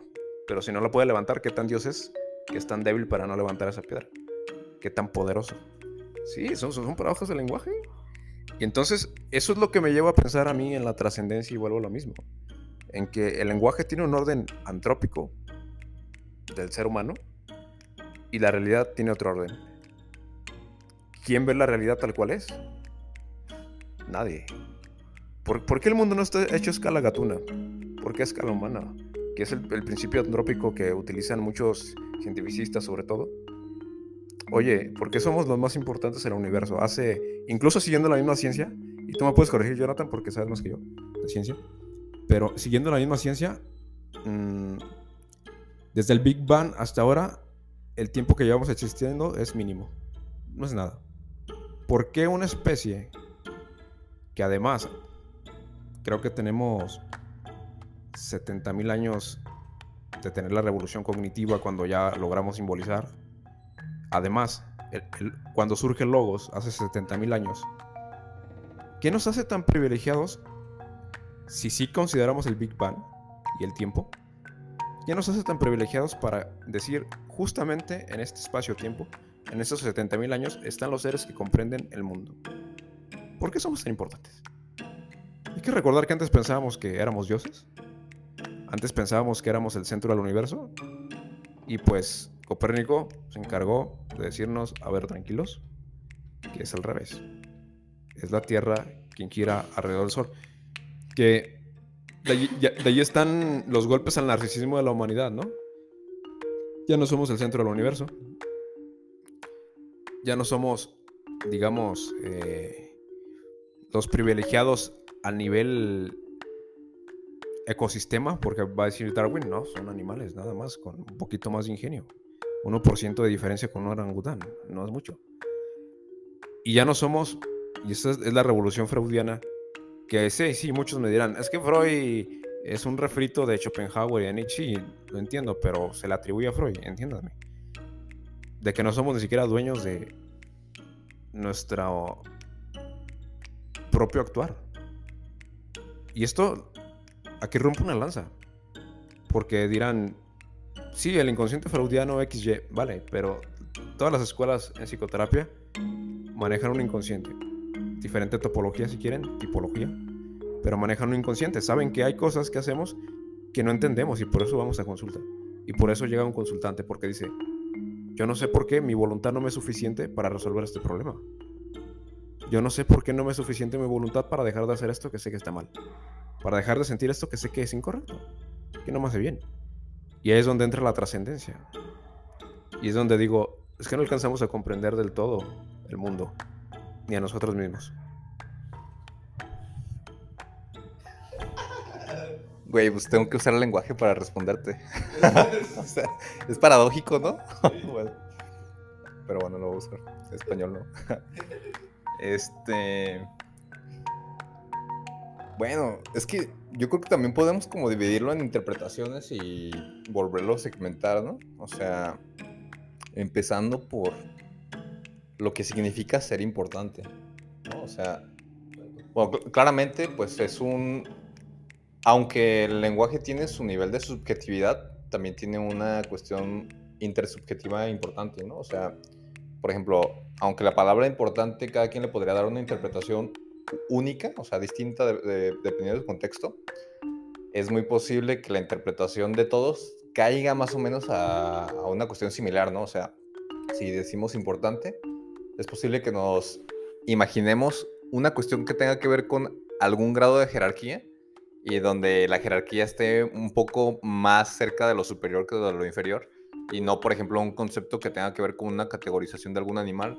Pero si no la puede levantar, ¿qué tan Dios es? Que es tan débil para no levantar esa piedra. ¿Qué tan poderoso? Sí, son, son paradojas del lenguaje. Y entonces, eso es lo que me lleva a pensar a mí en la trascendencia, y vuelvo a lo mismo. En que el lenguaje tiene un orden antrópico del ser humano y la realidad tiene otro orden. ¿Quién ve la realidad tal cual es? Nadie. ¿Por, ¿por qué el mundo no está hecho a escala gatuna? ¿Por qué a escala humana? Que es el, el principio antrópico que utilizan muchos cientificistas sobre todo. Oye, ¿por qué somos los más importantes en el universo? Hace, incluso siguiendo la misma ciencia, y tú me puedes corregir, Jonathan, porque sabes más que yo de ciencia, pero siguiendo la misma ciencia, mmm, desde el Big Bang hasta ahora, el tiempo que llevamos existiendo es mínimo, no es nada. ¿Por qué una especie que además creo que tenemos setenta mil años de tener la revolución cognitiva cuando ya logramos simbolizar? Además, el, el, cuando surge Logos hace setenta mil años, ¿qué nos hace tan privilegiados si sí consideramos el Big Bang y el tiempo? ¿Qué nos hace tan privilegiados para decir justamente en este espacio-tiempo, en estos setenta mil años, están los seres que comprenden el mundo? ¿Por qué somos tan importantes? Hay que recordar que antes pensábamos que éramos dioses. Antes pensábamos que éramos el centro del universo. Y pues Copérnico se encargó de decirnos, a ver, tranquilos, que es al revés. Es la Tierra quien gira alrededor del Sol. Que de allí, ya, de allí están los golpes al narcisismo de la humanidad, ¿no? Ya no somos el centro del universo. Ya no somos, digamos, eh, los privilegiados a nivel ecosistema, porque va a decir Darwin, no, son animales nada más, con un poquito más de ingenio, uno por ciento de diferencia con un orangután, no es mucho. Y ya no somos, y esta es la revolución freudiana, que sí, sí, muchos me dirán, es que Freud es un refrito de Schopenhauer y de Nietzsche, y lo entiendo, pero se le atribuye a Freud, entiéndame, de que no somos ni siquiera dueños de nuestro propio actuar. Y esto aquí rompe una lanza, porque dirán, sí, el inconsciente freudiano equis ye, vale, pero todas las escuelas en psicoterapia manejan un inconsciente, diferente topología si quieren, tipología, pero manejan un inconsciente, saben que hay cosas que hacemos que no entendemos y por eso vamos a consulta, y por eso llega un consultante, porque dice, yo no sé por qué mi voluntad no me es suficiente para resolver este problema, yo no sé por qué no me es suficiente mi voluntad para dejar de hacer esto que sé que está mal, para dejar de sentir esto que sé que es incorrecto, que no me hace bien. Y ahí es donde entra la trascendencia. Y es donde digo, es que no alcanzamos a comprender del todo el mundo, ni a nosotros mismos. Güey, pues tengo que usar el lenguaje para responderte. O sea, es paradójico, ¿no? Bueno, pero bueno, lo voy a usar. Español no. Este... Bueno, es que yo creo que también podemos como dividirlo en interpretaciones y volverlo a segmentar, ¿no? O sea, empezando por lo que significa ser importante, ¿no? O sea, Bueno, claramente, pues es un... Aunque el lenguaje tiene su nivel de subjetividad, también tiene una cuestión intersubjetiva importante, ¿no? O sea, por ejemplo, aunque la palabra importante cada quien le podría dar una interpretación única, o sea, distinta de, de, dependiendo del contexto, es muy posible que la interpretación de todos caiga más o menos a, a una cuestión similar, ¿no? O sea, si decimos importante, es posible que nos imaginemos una cuestión que tenga que ver con algún grado de jerarquía y donde la jerarquía esté un poco más cerca de lo superior que de lo inferior y no, por ejemplo, un concepto que tenga que ver con una categorización de algún animal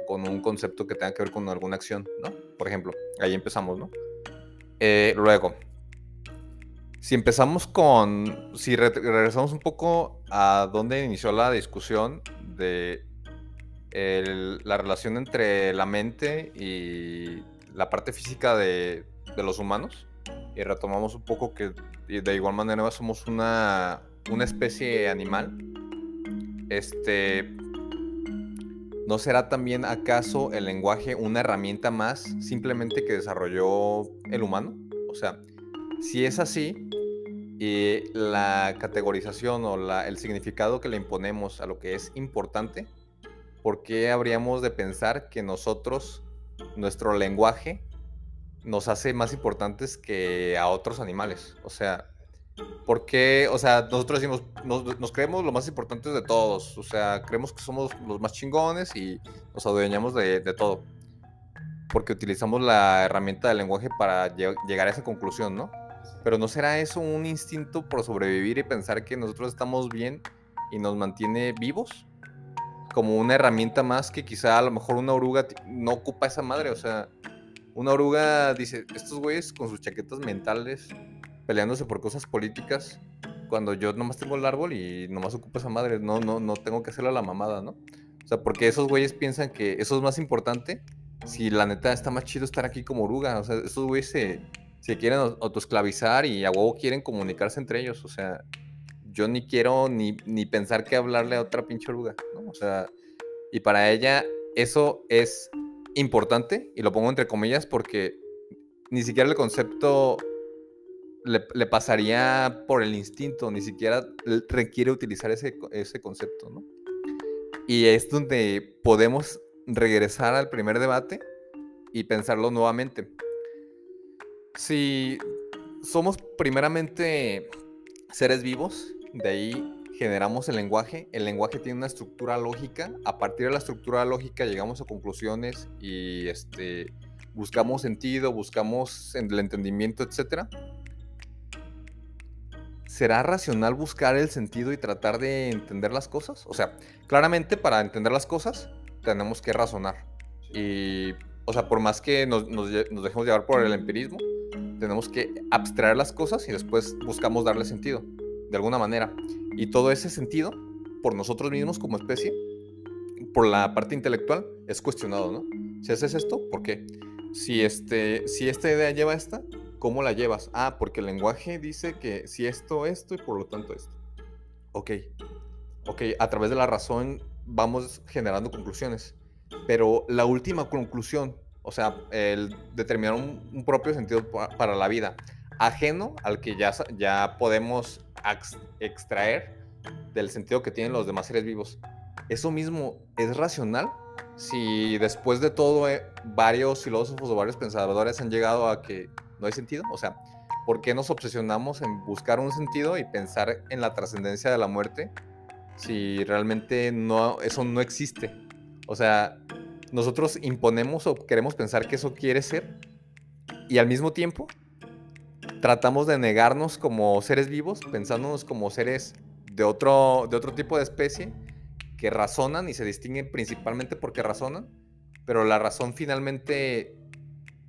o con un concepto que tenga que ver con alguna acción, ¿no? Por ejemplo, ahí empezamos, ¿no? Eh, luego, si empezamos con... Si re- regresamos un poco a donde inició la discusión de el, la relación entre la mente y la parte física de, de los humanos, y retomamos un poco que de igual manera somos una, una especie animal, este, ¿no será también acaso el lenguaje una herramienta más simplemente que desarrolló el humano? O sea, si es así, y la categorización o la, el significado que le imponemos a lo que es importante, ¿por qué habríamos de pensar que nosotros, nuestro lenguaje, nos hace más importantes que a otros animales? O sea, ¿por qué? O sea, nosotros decimos, nos, nos creemos los más importantes de todos. O sea, creemos que somos los más chingones y nos adueñamos de, de todo. Porque utilizamos la herramienta del lenguaje para lle- llegar a esa conclusión, ¿no? Pero ¿no será eso un instinto por sobrevivir y pensar que nosotros estamos bien y nos mantiene vivos? Como una herramienta más que quizá a lo mejor una oruga t- no ocupa esa madre, o sea... Una oruga dice, estos güeyes con sus chaquetas mentales, peleándose por cosas políticas, cuando yo nomás tengo el árbol y nomás ocupo esa madre, no, no, no tengo que hacerle a la mamada, ¿no? O sea, porque esos güeyes piensan que eso es más importante, si la neta está más chido estar aquí como oruga, o sea, esos güeyes se, se quieren autoesclavizar y a huevo quieren comunicarse entre ellos, o sea, yo ni quiero ni, ni pensar que hablarle a otra pinche oruga, ¿no? O sea, y para ella eso es... importante, y lo pongo entre comillas porque ni siquiera el concepto le, le pasaría por el instinto, ni siquiera requiere utilizar ese, ese concepto, ¿no? Y es donde podemos regresar al primer debate y pensarlo nuevamente. Si somos primeramente seres vivos, de ahí generamos el lenguaje, el lenguaje tiene una estructura lógica, a partir de la estructura lógica llegamos a conclusiones y este, buscamos sentido, buscamos el entendimiento, etcétera. ¿Será racional buscar el sentido y tratar de entender las cosas? O sea, claramente para entender las cosas tenemos que razonar. Y, o sea, por más que nos, nos, nos dejemos llevar por el empirismo, tenemos que abstraer las cosas y después buscamos darle sentido, de alguna manera. Y todo ese sentido, por nosotros mismos como especie, por la parte intelectual, es cuestionado, ¿no? Si haces esto, ¿por qué? Si, este, si esta idea lleva a esta, ¿cómo la llevas? Ah, porque el lenguaje dice que si esto, esto y por lo tanto esto. Ok. Ok, a través de la razón vamos generando conclusiones. Pero la última conclusión, o sea, el determinar un, un propio sentido para la vida, ajeno al que ya, ya podemos extraer del sentido que tienen los demás seres vivos. ¿Eso mismo es racional? Si después de todo eh, varios filósofos o varios pensadores han llegado a que no hay sentido, o sea, ¿por qué nos obsesionamos en buscar un sentido y pensar en la trascendencia de la muerte si realmente no, eso no existe? O sea, nosotros imponemos o queremos pensar que eso quiere ser y al mismo tiempo tratamos de negarnos como seres vivos, pensándonos como seres de otro, de otro tipo de especie que razonan y se distinguen principalmente porque razonan, pero la razón finalmente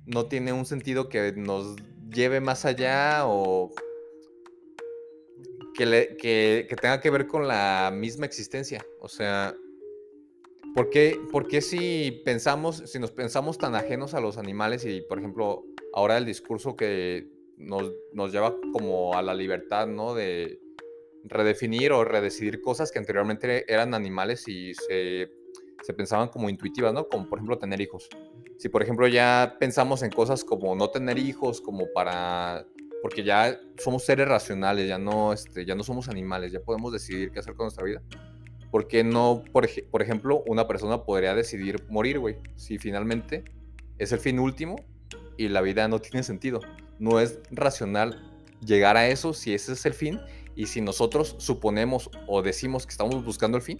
no tiene un sentido que nos lleve más allá o que, le, que, que tenga que ver con la misma existencia. O sea, ¿por qué, por qué si pensamos, si nos pensamos tan ajenos a los animales y, por ejemplo, ahora el discurso que Nos, nos lleva como a la libertad, ¿no? De redefinir o redecidir cosas que anteriormente eran animales y se, se pensaban como intuitivas, ¿no? Como, por ejemplo, tener hijos. Si, por ejemplo, ya pensamos en cosas como no tener hijos, como para... Porque ya somos seres racionales, ya no, este, ya no somos animales, ya podemos decidir qué hacer con nuestra vida. ¿Por qué no, por, ej- por ejemplo, una persona podría decidir morir, güey? Si finalmente es el fin último y la vida no tiene sentido. No es racional llegar a eso si ese es el fin y si nosotros suponemos o decimos que estamos buscando el fin.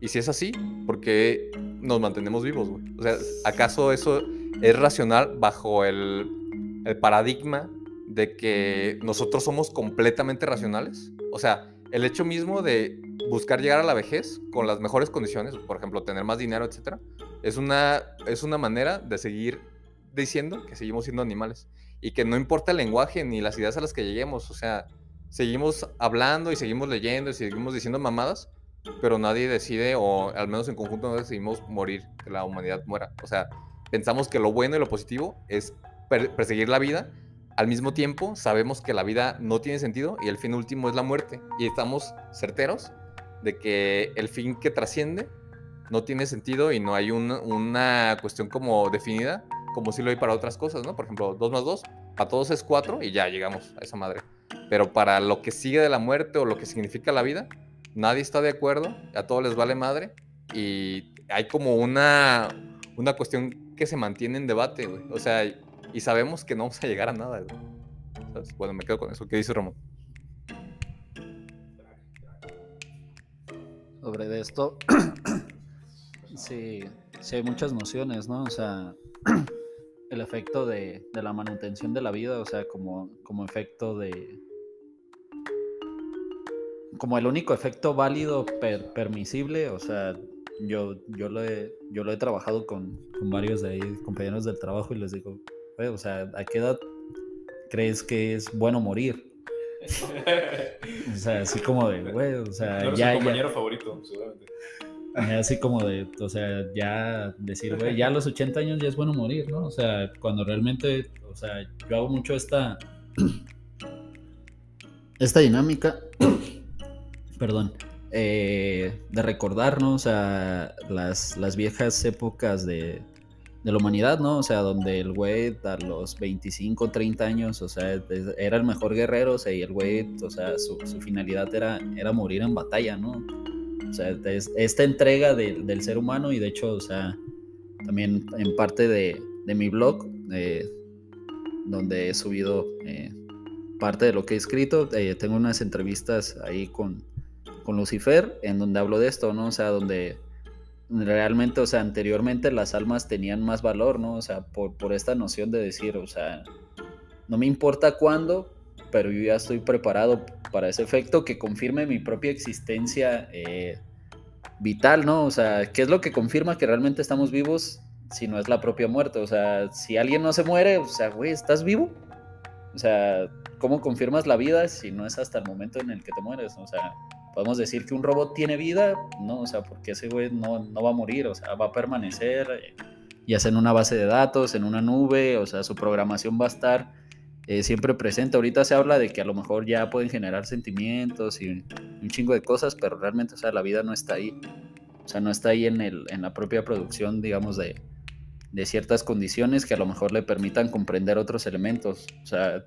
Y si es así, ¿por qué nos mantenemos vivos, güey? O sea, ¿acaso eso es racional bajo el, el paradigma de que nosotros somos completamente racionales? O sea, el hecho mismo de buscar llegar a la vejez con las mejores condiciones, por ejemplo, tener más dinero, etcétera, es una, es una manera de seguir diciendo que seguimos siendo animales y que no importa el lenguaje ni las ideas a las que lleguemos. O sea, seguimos hablando y seguimos leyendo y seguimos diciendo mamadas, pero nadie decide, o al menos en conjunto no decidimos morir, que la humanidad muera. O sea, pensamos que lo bueno y lo positivo es perseguir la vida. Al mismo tiempo, sabemos que la vida no tiene sentido y el fin último es la muerte. Y estamos certeros de que el fin que trasciende no tiene sentido y no hay un, una cuestión como definida, como si lo hay para otras cosas, ¿no? Por ejemplo, dos más dos, para todos es cuatro y ya llegamos a esa madre. Pero para lo que sigue de la muerte o lo que significa la vida, nadie está de acuerdo, a todos les vale madre y hay como una, una cuestión que se mantiene en debate, güey. O sea... Y sabemos que no vamos a llegar a nada, ¿no? Bueno, me quedo con eso. ¿Qué dice Ramón? Sobre esto, sí, sí hay muchas nociones, ¿no? O sea, el efecto de, de la manutención de la vida, o sea, como, como efecto de... Como el único efecto válido, per, permisible, o sea... Yo, yo, lo he, yo lo he trabajado con, con varios de ahí, compañeros del trabajo, y les digo... O sea, ¿a qué edad crees que es bueno morir? O sea, así como de, güey, o sea, claro, ya... Es tu compañero ya, favorito, seguramente. Así como de, o sea, ya decir, güey, ya a los ochenta años ya es bueno morir, ¿no? O sea, cuando realmente, o sea, yo hago mucho esta... Esta dinámica... Perdón. Eh, de recordarnos a las, las viejas épocas de... de la humanidad, ¿no? O sea, donde el güey a los veinticinco, treinta años, o sea, era el mejor guerrero, o sea, y el güey, o sea, su, su finalidad era, era morir en batalla, ¿no? O sea, es, esta entrega de, del ser humano, y de hecho, o sea, también en parte de, de mi blog, eh, donde he subido eh, parte de lo que he escrito, eh, tengo unas entrevistas ahí con, con Lucifer, en donde hablo de esto, ¿no? O sea, donde... realmente, o sea, anteriormente las almas tenían más valor, ¿no? O sea, por, por esta noción de decir, o sea, no me importa cuándo, pero yo ya estoy preparado para ese efecto que confirme mi propia existencia eh, vital, ¿no? O sea, ¿qué es lo que confirma que realmente estamos vivos si no es la propia muerte? O sea, si alguien no se muere, o sea, güey, ¿estás vivo? O sea, ¿cómo confirmas la vida si no es hasta el momento en el que te mueres? O sea... ¿Podemos decir que un robot tiene vida? No, o sea, porque ese güey no, no va a morir, o sea, va a permanecer, eh, ya sea en una base de datos, en una nube, o sea, su programación va a estar eh, siempre presente. Ahorita se habla de que a lo mejor ya pueden generar sentimientos y un chingo de cosas, pero realmente, o sea, la vida no está ahí. O sea, no está ahí en, el, en la propia producción, digamos, de, de ciertas condiciones que a lo mejor le permitan comprender otros elementos. O sea,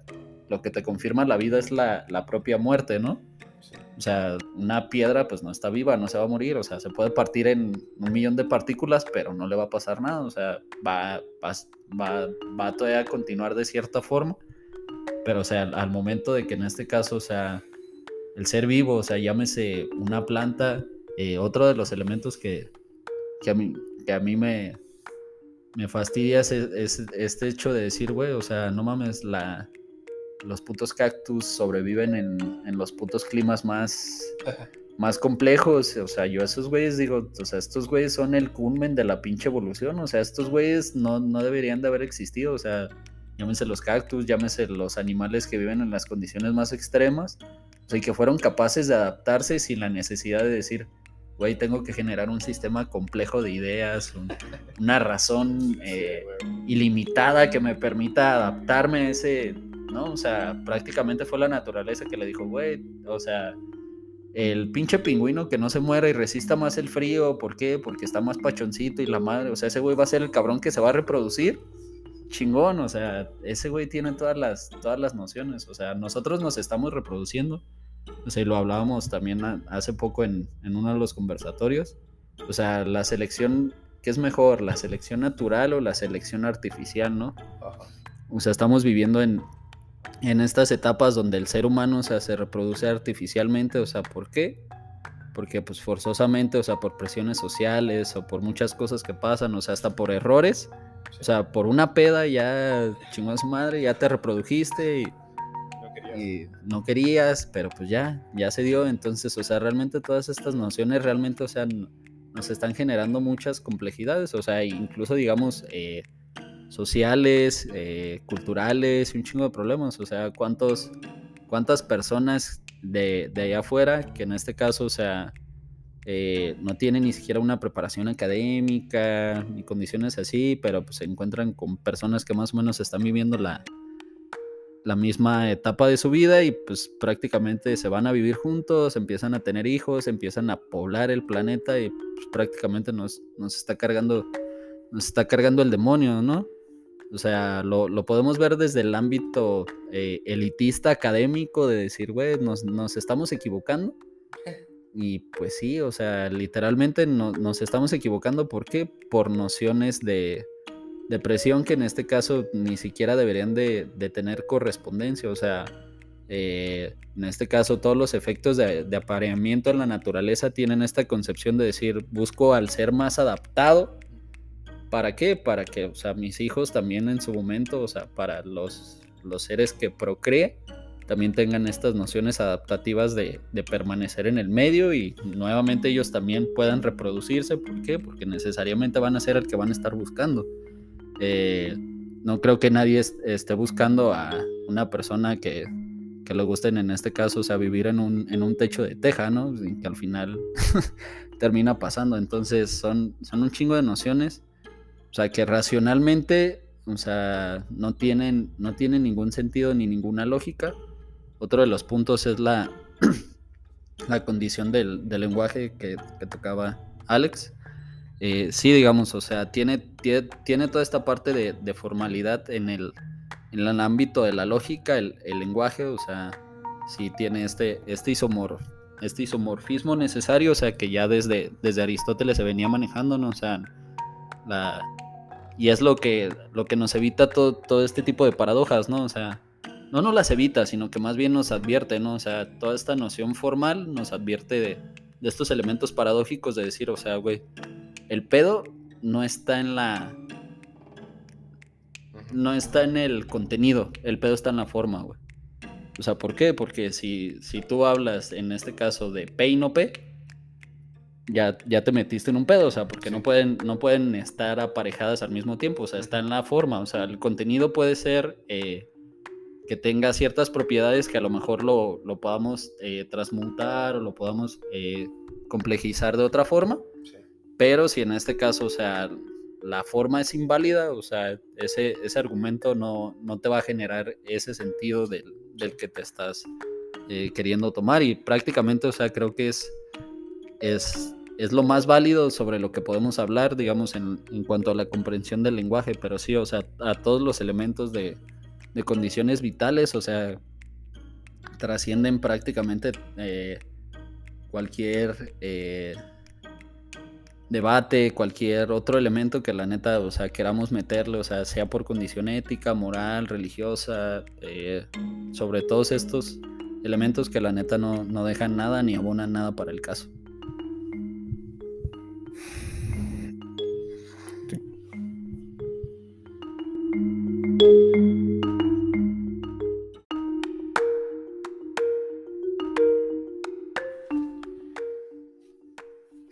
lo que te confirma la vida es la, la propia muerte, ¿no? Sí. O sea, una piedra pues no está viva, no se va a morir, o sea, se puede partir en un millón de partículas, pero no le va a pasar nada, o sea, va, va, va, va todavía a continuar de cierta forma, pero o sea, al, al momento de que en este caso, o sea, el ser vivo, o sea, llámese una planta, eh, otro de los elementos que, que, a, mí, que a mí me, me fastidia es, es este hecho de decir, güey, o sea, no mames, la... los putos cactus sobreviven en, en los putos climas más, más complejos, o sea, yo a esos güeyes digo, o sea, estos güeyes son el culmen de la pinche evolución, o sea, estos güeyes no, no deberían de haber existido, o sea, llámense los cactus, llámense los animales que viven en las condiciones más extremas, o sea, y que fueron capaces de adaptarse sin la necesidad de decir, güey, tengo que generar un sistema complejo de ideas, un, una razón eh, ilimitada que me permita adaptarme a ese... ¿no? O sea, prácticamente fue la naturaleza que le dijo, güey, o sea, el pinche pingüino que no se muera y resista más el frío, ¿por qué? Porque está más pachoncito y la madre, o sea, ese güey va a ser el cabrón que se va a reproducir, chingón, o sea, ese güey tiene todas las, todas las nociones, o sea, nosotros nos estamos reproduciendo, o sea, y lo hablábamos también a, hace poco en, en uno de los conversatorios, o sea, la selección, ¿qué es mejor? ¿La selección natural o la selección artificial, no? O sea, estamos viviendo en... en estas etapas donde el ser humano, o sea, se reproduce artificialmente, o sea, ¿por qué? Porque pues forzosamente, o sea, por presiones sociales o por muchas cosas que pasan, o sea, hasta por errores, o sea, por una peda ya chingó a su madre, ya te reprodujiste y no querías, y no querías pero pues ya, ya se dio, entonces, o sea, realmente todas estas nociones realmente, o sea, nos están generando muchas complejidades, o sea, incluso digamos... Eh, sociales, eh, culturales y un chingo de problemas, o sea, cuántos cuántas personas de, de allá afuera, que en este caso, o sea, eh, no tienen ni siquiera una preparación académica ni condiciones así, pero pues se encuentran con personas que más o menos están viviendo la, la misma etapa de su vida y pues prácticamente se van a vivir juntos, empiezan a tener hijos, empiezan a poblar el planeta y pues prácticamente nos, nos está cargando nos está cargando el demonio, ¿no? O sea, lo, lo podemos ver desde el ámbito eh, elitista, académico, de decir, güey, nos, nos estamos equivocando. Y pues sí, o sea, literalmente no, nos estamos equivocando. ¿Por qué? Por nociones de, de presión que en este caso ni siquiera deberían de, de tener correspondencia. O sea, eh, en este caso todos los efectos de, de apareamiento en la naturaleza tienen esta concepción de decir, busco al ser más adaptado. ¿Para qué? Para que, o sea, mis hijos también en su momento, o sea, para los, los seres que procree, también tengan estas nociones adaptativas de, de permanecer en el medio y nuevamente ellos también puedan reproducirse. ¿Por qué? Porque necesariamente van a ser el que van a estar buscando. Eh, no creo que nadie est- esté buscando a una persona que, que le gusten, en este caso, o sea, vivir en un, en un techo de teja, ¿no? Que al final termina pasando. Entonces son, son un chingo de nociones. O sea, que racionalmente, o sea, no tienen, no tienen ningún sentido ni ninguna lógica. Otro de los puntos es la, la condición del, del lenguaje que, que tocaba Alex. Eh, sí, digamos, o sea, tiene, tiene, tiene toda esta parte de, de formalidad en el, en el ámbito de la lógica, el, el lenguaje, o sea, sí tiene este, este, isomor, este isomorfismo necesario, o sea, que ya desde, desde Aristóteles se venía manejando, ¿no? O sea... La, y es lo que, lo que nos evita todo, todo este tipo de paradojas, ¿no? O sea, no nos las evita, sino que más bien nos advierte, ¿no? O sea, toda esta noción formal nos advierte de, de estos elementos paradójicos de decir, o sea, güey, el pedo no está en la... No está en el contenido, el pedo está en la forma, güey. O sea, ¿por qué? Porque si, si tú hablas, en este caso, de P y no P... Ya, ya te metiste en un pedo, o sea, porque sí. no pueden, no pueden estar aparejadas al mismo tiempo, o sea, está en la forma, o sea, el contenido puede ser eh, que tenga ciertas propiedades que a lo mejor lo, lo podamos eh, transmutar o lo podamos eh, complejizar de otra forma, sí. Pero si en este caso, o sea, la forma es inválida, o sea, ese, ese argumento no, no te va a generar ese sentido del, del que te estás eh, queriendo tomar y prácticamente, o sea, creo que es Es, es lo más válido sobre lo que podemos hablar, digamos, en, en cuanto a la comprensión del lenguaje, pero sí, o sea, a todos los elementos de, de condiciones vitales, o sea, trascienden prácticamente eh, cualquier eh, debate, cualquier otro elemento que la neta, o sea, queramos meterle, o sea, sea por condición ética, moral, religiosa, eh, sobre todos estos elementos que la neta no, no dejan nada ni abonan nada para el caso.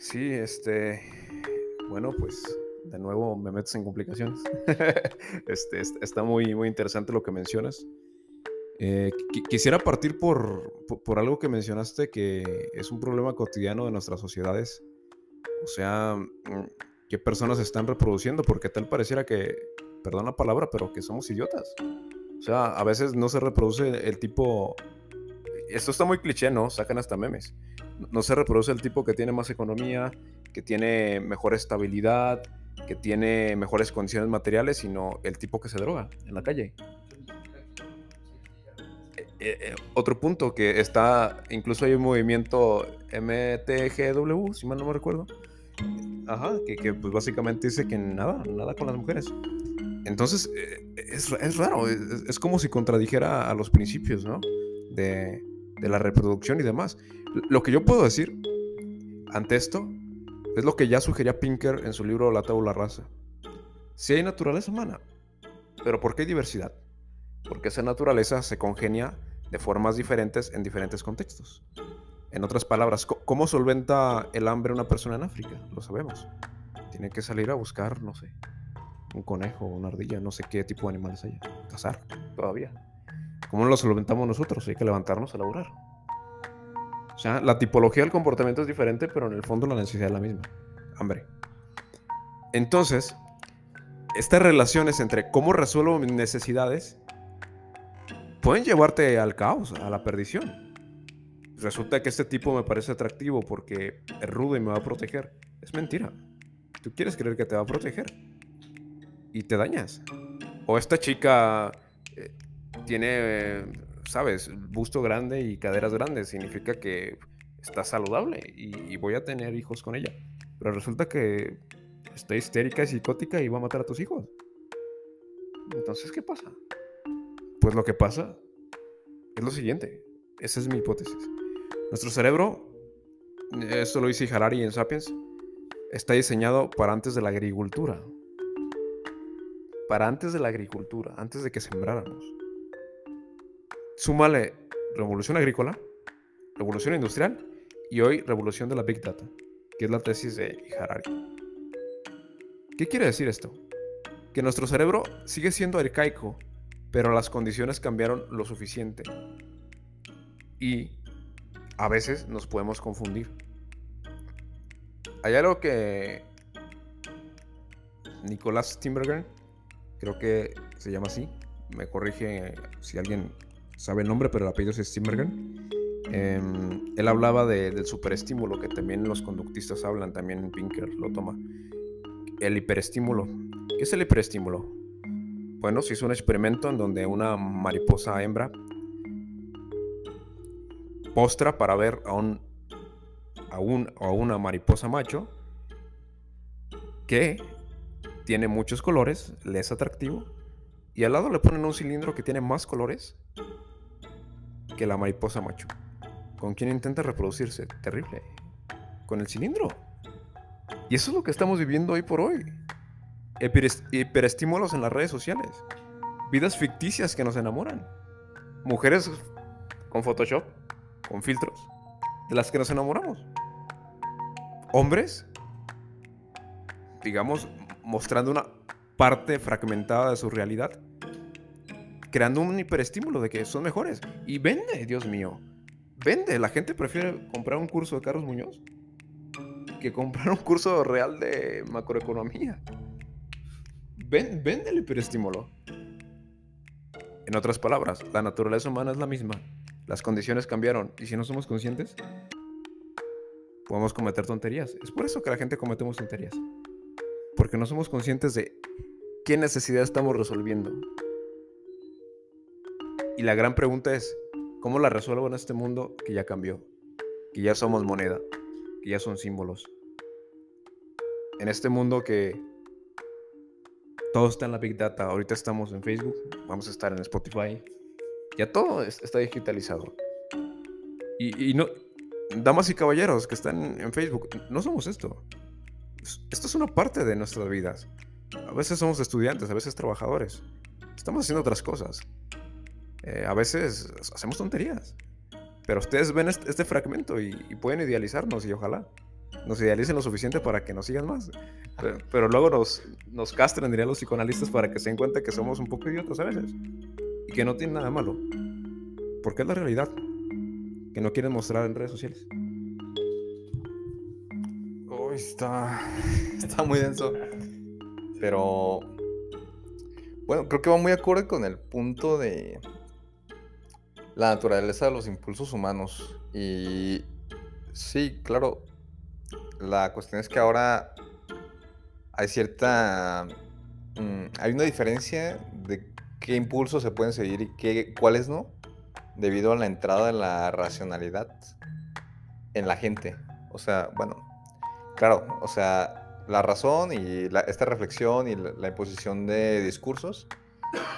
Sí, este, bueno, pues de nuevo me metes en complicaciones. este, este, está muy, muy interesante lo que mencionas. Eh, qu- quisiera partir por, por, por algo que mencionaste que es un problema cotidiano de nuestras sociedades. O sea, ¿qué personas están reproduciendo? Porque tal pareciera que, perdón la palabra, pero que somos idiotas. O sea, a veces no se reproduce el tipo... esto está muy cliché, ¿no? Sacan hasta memes. No se reproduce el tipo que tiene más economía, que tiene mejor estabilidad, que tiene mejores condiciones materiales, sino el tipo que se droga en la calle. Eh, eh, otro punto que está, incluso hay un movimiento M T G W, si mal no me recuerdo, ajá, que, que pues básicamente dice que nada, nada con las mujeres. Entonces eh, es, es raro, es, es como si contradijera a los principios, ¿no? De, de la reproducción y demás. Lo que yo puedo decir ante esto es lo que ya sugería Pinker en su libro La tabla rasa. Sí hay naturaleza humana, pero ¿por qué hay diversidad? Porque esa naturaleza se congenia de formas diferentes en diferentes contextos. En otras palabras, ¿cómo solventa el hambre una persona en África? Lo sabemos. Tiene que salir a buscar, no sé, un conejo, una ardilla, no sé qué tipo de animales hay. Cazar, todavía. ¿Cómo lo solventamos nosotros? Hay que levantarnos a laburar. O sea, la tipología del comportamiento es diferente, pero en el fondo la necesidad es la misma. Hambre. Entonces, estas relaciones entre cómo resuelvo mis necesidades pueden llevarte al caos, a la perdición. Resulta que este tipo me parece atractivo porque es rudo y me va a proteger. Es mentira. Tú quieres creer que te va a proteger y te dañas. O esta chica eh, tiene, eh, sabes, busto grande y caderas grandes. Significa que está saludable y, y voy a tener hijos con ella. Pero resulta que está histérica y psicótica y va a matar a tus hijos. Entonces, ¿qué pasa? Pues lo que pasa es lo siguiente. Esa es mi hipótesis. Nuestro cerebro, esto lo dice Harari en Sapiens, está diseñado para antes de la agricultura. Para antes de la agricultura, antes de que sembráramos. Súmale revolución agrícola, revolución industrial y hoy revolución de la Big Data, que es la tesis de Harari. ¿Qué quiere decir esto? Que nuestro cerebro sigue siendo arcaico, pero las condiciones cambiaron lo suficiente y a veces nos podemos confundir. Hay algo que Nicolás Timberger, creo que se llama así, me corrige si alguien sabe el nombre, pero el apellido es Timberger. Eh, él hablaba de, del superestímulo, que también los conductistas hablan, también Pinker lo toma. El hiperestímulo. ¿Qué es el hiperestímulo? Bueno, se hizo un experimento en donde una mariposa hembra postra para ver a un, a un a una mariposa macho que tiene muchos colores, le es atractivo, y al lado le ponen un cilindro que tiene más colores que la mariposa macho. ¿Con quién intenta reproducirse? Terrible. Con el cilindro. Y eso es lo que estamos viviendo hoy por hoy. Hiperestímulos en las redes sociales, vidas ficticias que nos enamoran, mujeres con Photoshop, con filtros, de las que nos enamoramos, hombres, digamos, mostrando una parte fragmentada de su realidad, creando un hiperestímulo de que son mejores. Y vende, Dios mío, vende. La gente prefiere comprar un curso de Carlos Muñoz que comprar un curso real de macroeconomía. Ven, ven el hiperestímulo. En otras palabras, la naturaleza humana es la misma. Las condiciones cambiaron. Y si no somos conscientes, podemos cometer tonterías. Es por eso que la gente cometemos tonterías. Porque no somos conscientes de qué necesidad estamos resolviendo. Y la gran pregunta es, ¿cómo la resuelvo en este mundo que ya cambió? Que ya somos moneda. Que ya son símbolos. En este mundo que... todo está en la Big Data. Ahorita estamos en Facebook, vamos a estar en Spotify. Ya todo está digitalizado. Y, y no, damas y caballeros que están en Facebook, no somos esto. Esto es una parte de nuestras vidas. A veces somos estudiantes, a veces trabajadores. Estamos haciendo otras cosas. Eh, a veces hacemos tonterías. Pero ustedes ven este, este fragmento y, y pueden idealizarnos y ojalá nos idealicen lo suficiente para que nos sigan más. Pero, pero luego nos, nos castran, dirían los psicoanalistas, para que se den cuenta que somos un poco idiotas a veces. Y que no tiene nada malo. Porque es la realidad que no quieren mostrar en redes sociales. Oh, está... está muy denso. Pero... bueno, creo que va muy acorde con el punto de... la naturaleza de los impulsos humanos. Y sí, claro, la cuestión es que ahora hay cierta... Mm, hay una diferencia de qué impulsos se pueden seguir y qué, cuáles no, debido a la entrada de la racionalidad en la gente. O sea, bueno, claro, o sea, la razón y la, esta reflexión y la, la imposición de discursos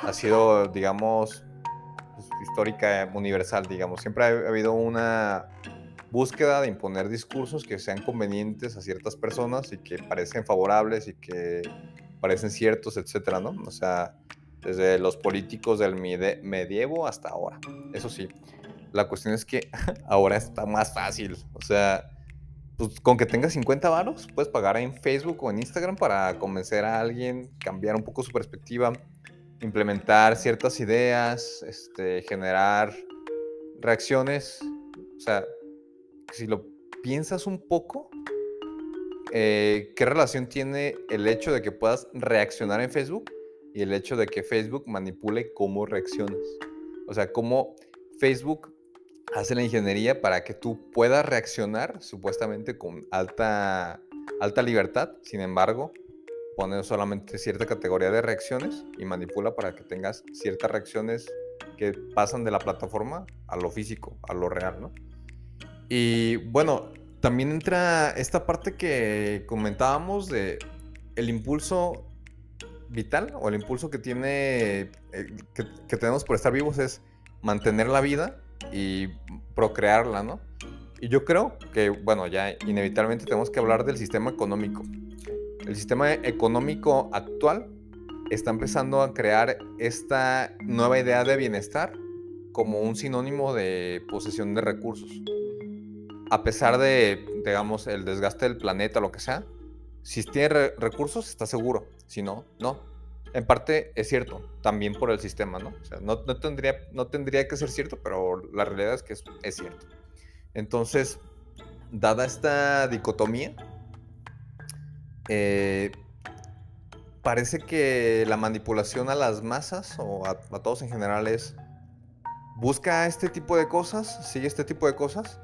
ha sido, digamos, histórica, universal, digamos. Siempre ha habido una búsqueda de imponer discursos que sean convenientes a ciertas personas y que parecen favorables y que parecen ciertos, etcétera, ¿no? O sea, desde los políticos del medievo hasta ahora. Eso sí, la cuestión es que ahora está más fácil. O sea, pues con que tengas cincuenta varos, puedes pagar en Facebook o en Instagram para convencer a alguien, cambiar un poco su perspectiva, implementar ciertas ideas, este, generar reacciones. O sea, si lo piensas un poco, eh, ¿qué relación tiene el hecho de que puedas reaccionar en Facebook y el hecho de que Facebook manipule cómo reaccionas? O sea, cómo Facebook hace la ingeniería para que tú puedas reaccionar supuestamente con alta, alta libertad, sin embargo... pone solamente cierta categoría de reacciones y manipula para que tengas ciertas reacciones que pasan de la plataforma a lo físico, a lo real, ¿no? Y bueno, también entra esta parte que comentábamos de el impulso vital o el impulso que tiene que, que tenemos por estar vivos es mantener la vida y procrearla, ¿no? Y yo creo que, bueno, ya inevitablemente tenemos que hablar del sistema económico. El sistema económico actual está empezando a crear esta nueva idea de bienestar como un sinónimo de posesión de recursos. A pesar de, digamos, el desgaste del planeta, lo que sea, si tiene re- recursos está seguro, si no, no. En parte es cierto, también por el sistema, ¿no? O sea, no, no, tendría, no tendría que ser cierto, pero la realidad es que es, es cierto. Entonces, dada esta dicotomía, Eh, parece que la manipulación a las masas o a, a todos en general es busca este tipo de cosas, sigue este tipo de cosas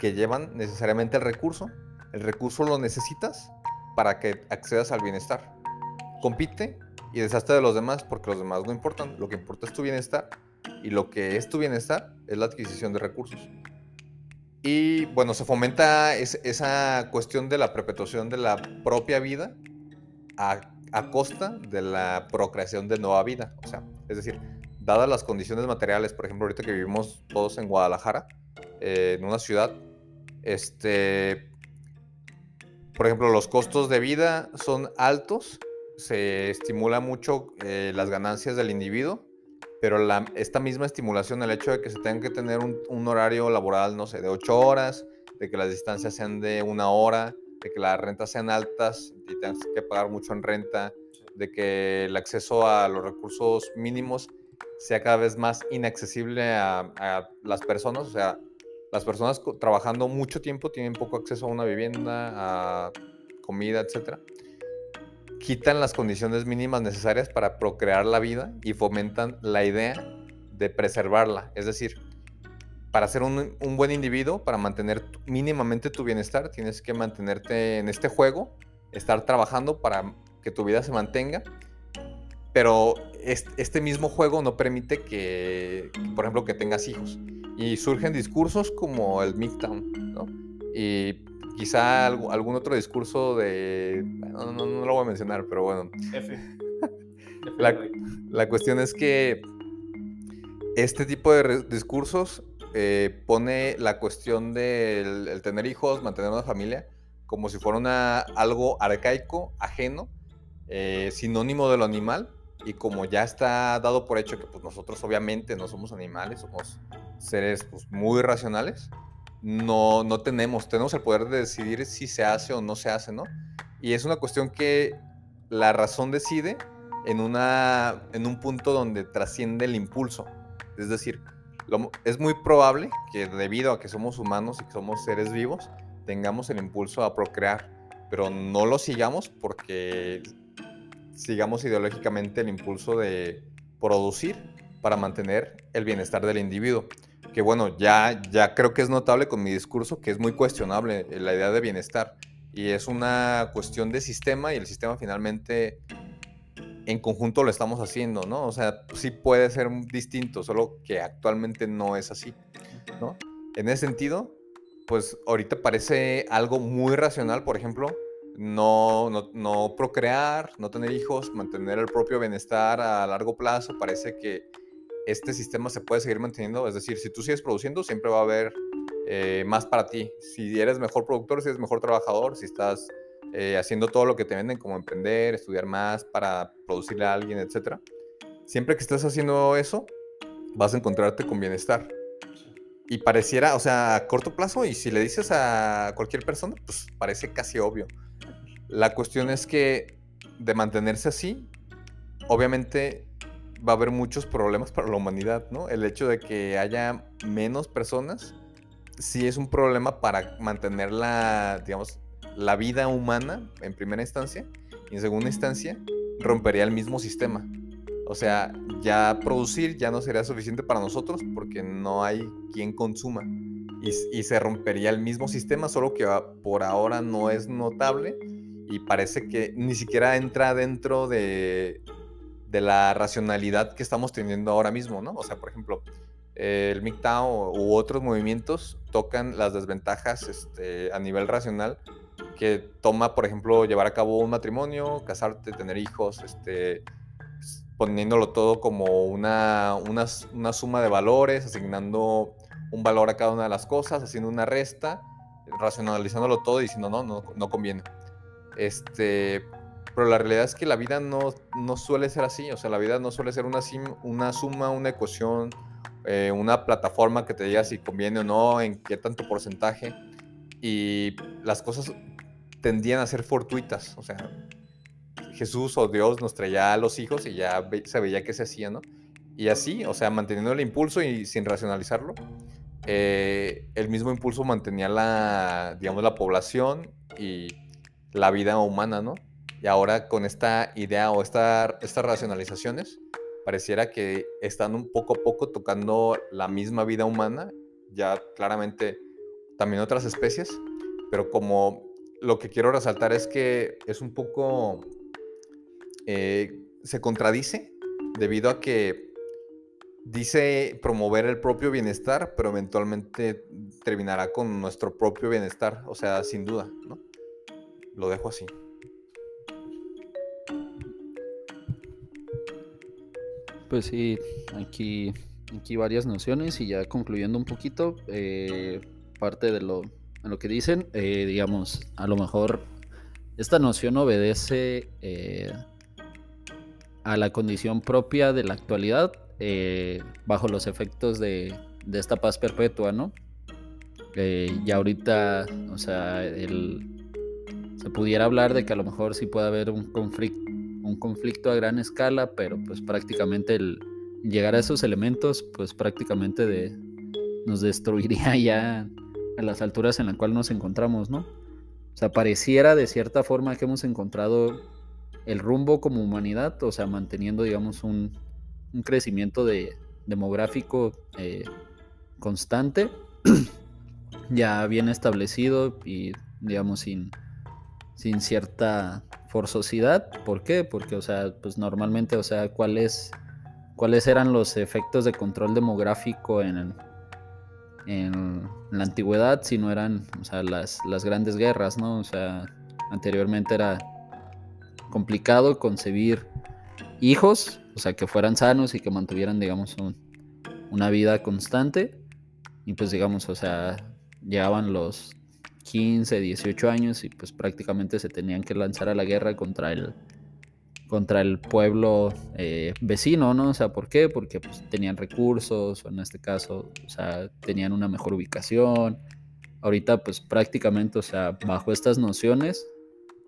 que llevan necesariamente el recurso. El recurso lo necesitas para que accedas al bienestar. Compite y deshazte de los demás porque los demás no importan. Lo que importa es tu bienestar y lo que es tu bienestar es la adquisición de recursos. Y bueno, se fomenta es, esa cuestión de la perpetuación de la propia vida a, a costa de la procreación de nueva vida. O sea, es decir, dadas las condiciones materiales, por ejemplo, ahorita que vivimos todos en Guadalajara, eh, en una ciudad, este, por ejemplo, los costos de vida son altos, se estimula mucho eh, las ganancias del individuo. Pero la, esta misma estimulación, el hecho de que se tenga que tener un, un horario laboral, no sé, de ocho horas, de que las distancias sean de una hora, de que las rentas sean altas y tengas que pagar mucho en renta, de que el acceso a los recursos mínimos sea cada vez más inaccesible a, a las personas. O sea, las personas trabajando mucho tiempo tienen poco acceso a una vivienda, a comida, etcétera. Quitan las condiciones mínimas necesarias para procrear la vida y fomentan la idea de preservarla. Es decir, para ser un, un buen individuo, para mantener mínimamente tu bienestar, tienes que mantenerte en este juego, estar trabajando para que tu vida se mantenga, pero este mismo juego no permite que, por ejemplo, que tengas hijos. Y surgen discursos como el M G T O W, ¿no? Y quizá algún otro discurso de... No, no, no lo voy a mencionar, pero bueno. F. La, la cuestión es que este tipo de discursos eh, pone la cuestión del el tener hijos, mantener una familia, como si fuera una, algo arcaico, ajeno, eh, sinónimo de lo animal, y como ya está dado por hecho que pues, nosotros obviamente no somos animales, somos seres pues, muy racionales, No, no tenemos, tenemos el poder de decidir si se hace o no se hace, ¿no? Y es una cuestión que la razón decide en, una, en un punto donde trasciende el impulso. Es decir, lo, es muy probable que debido a que somos humanos y que somos seres vivos, tengamos el impulso a procrear, pero no lo sigamos porque sigamos ideológicamente el impulso de producir para mantener el bienestar del individuo. que bueno, ya, ya creo que es notable con mi discurso que es muy cuestionable la idea de bienestar. Y es una cuestión de sistema y el sistema finalmente en conjunto lo estamos haciendo, ¿no? O sea, sí puede ser distinto, solo que actualmente no es así, ¿no? En ese sentido, pues ahorita parece algo muy racional, por ejemplo, no, no, no procrear, no tener hijos, mantener el propio bienestar a largo plazo. Parece que este sistema se puede seguir manteniendo, es decir, si tú sigues produciendo, siempre va a haber eh, más para ti. Si eres mejor productor, si eres mejor trabajador, si estás eh, haciendo todo lo que te venden, como emprender, estudiar más para producirle a alguien, etcétera. Siempre que estés haciendo eso, vas a encontrarte con bienestar. Y pareciera, o sea, a corto plazo, y si le dices a cualquier persona, pues parece casi obvio. La cuestión es que de mantenerse así, obviamente va a haber muchos problemas para la humanidad, ¿no? El hecho de que haya menos personas sí es un problema para mantener la, digamos, la vida humana en primera instancia, y en segunda instancia rompería el mismo sistema. O sea, ya producir ya no sería suficiente para nosotros porque no hay quien consuma, y, y se rompería el mismo sistema, solo que por ahora no es notable y parece que ni siquiera entra dentro de... de la racionalidad que estamos teniendo ahora mismo, ¿no? O sea, por ejemplo, eh, el M G T O W u otros movimientos tocan las desventajas este, a nivel racional que toma, por ejemplo, llevar a cabo un matrimonio, casarte, tener hijos, este, poniéndolo todo como una, una, una suma de valores, asignando un valor a cada una de las cosas, haciendo una resta, racionalizándolo todo y diciendo no, no, no conviene. Este... Pero la realidad es que la vida no, no suele ser así. O sea, la vida no suele ser una, sim, una suma, una ecuación, eh, una plataforma que te diga si conviene o no, en qué tanto porcentaje. Y las cosas tendían a ser fortuitas. O sea, Jesús o Dios nos traía a los hijos y ya ve, se veía que se hacía, ¿no? Y así, o sea, manteniendo el impulso y sin racionalizarlo, eh, el mismo impulso mantenía la, digamos, la población y la vida humana, ¿no? Y ahora con esta idea o esta, estas racionalizaciones, pareciera que están un poco a poco tocando la misma vida humana, ya claramente también otras especies, pero como lo que quiero resaltar es que es un poco, eh, se contradice debido a que dice promover el propio bienestar, pero eventualmente terminará con nuestro propio bienestar, o sea, sin duda, ¿no? Lo dejo así. Pues sí, aquí, aquí varias nociones y ya concluyendo un poquito, eh, parte de lo, de lo que dicen, eh, digamos, a lo mejor esta noción obedece eh, a la condición propia de la actualidad eh, bajo los efectos de, de esta paz perpetua, ¿no? Eh, y ahorita, o sea, el, se pudiera hablar de que a lo mejor sí puede haber un conflicto, un conflicto a gran escala, pero pues prácticamente el llegar a esos elementos pues prácticamente de, nos destruiría ya a las alturas en las cuales nos encontramos, ¿no? O sea, pareciera de cierta forma que hemos encontrado el rumbo como humanidad, o sea, manteniendo, digamos, un, un crecimiento de, demográfico eh, constante, ya bien establecido y, digamos, sin, sin cierta... forzosidad. ¿Por qué? Porque, o sea, pues normalmente, o sea, ¿cuáles, cuáles eran los efectos de control demográfico en, el, en la antigüedad si no eran, o sea, las, las grandes guerras, ¿no? O sea, anteriormente era complicado concebir hijos, o sea, que fueran sanos y que mantuvieran, digamos, un, una vida constante y pues, digamos, o sea, llegaban los... quince, dieciocho años y pues prácticamente se tenían que lanzar a la guerra contra el, contra el pueblo eh, vecino, ¿no? O sea, ¿por qué? Porque pues tenían recursos, o en este caso, o sea, tenían una mejor ubicación. Ahorita pues prácticamente, o sea, bajo estas nociones,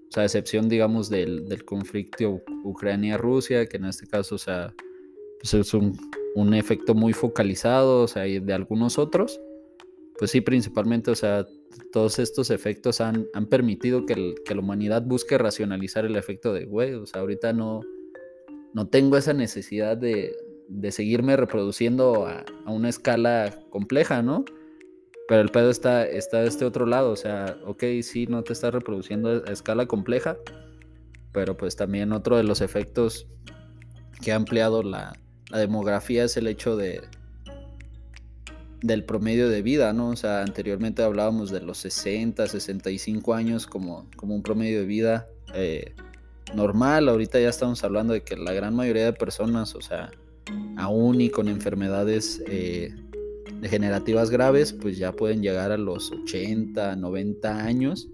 o sea, a excepción, digamos, del, del conflicto Ucrania-Rusia, que en este caso, o sea, pues es un, un efecto muy focalizado, o sea, y de algunos otros, pues sí, principalmente, o sea, todos estos efectos han, han permitido que, el, que la humanidad busque racionalizar el efecto de, güey, o sea, ahorita no, no tengo esa necesidad de, de seguirme reproduciendo a, a una escala compleja, ¿no? Pero el pedo está, está de este otro lado, o sea, ok, sí, no te estás reproduciendo a escala compleja, pero pues también otro de los efectos que ha ampliado la, la demografía es el hecho de del promedio de vida, ¿no? O sea, anteriormente hablábamos de los sesenta, sesenta y cinco años como, como un promedio de vida eh, normal. Ahorita ya estamos hablando de que la gran mayoría de personas, o sea, aún y con enfermedades eh, degenerativas graves, pues ya pueden llegar a los ochenta, noventa años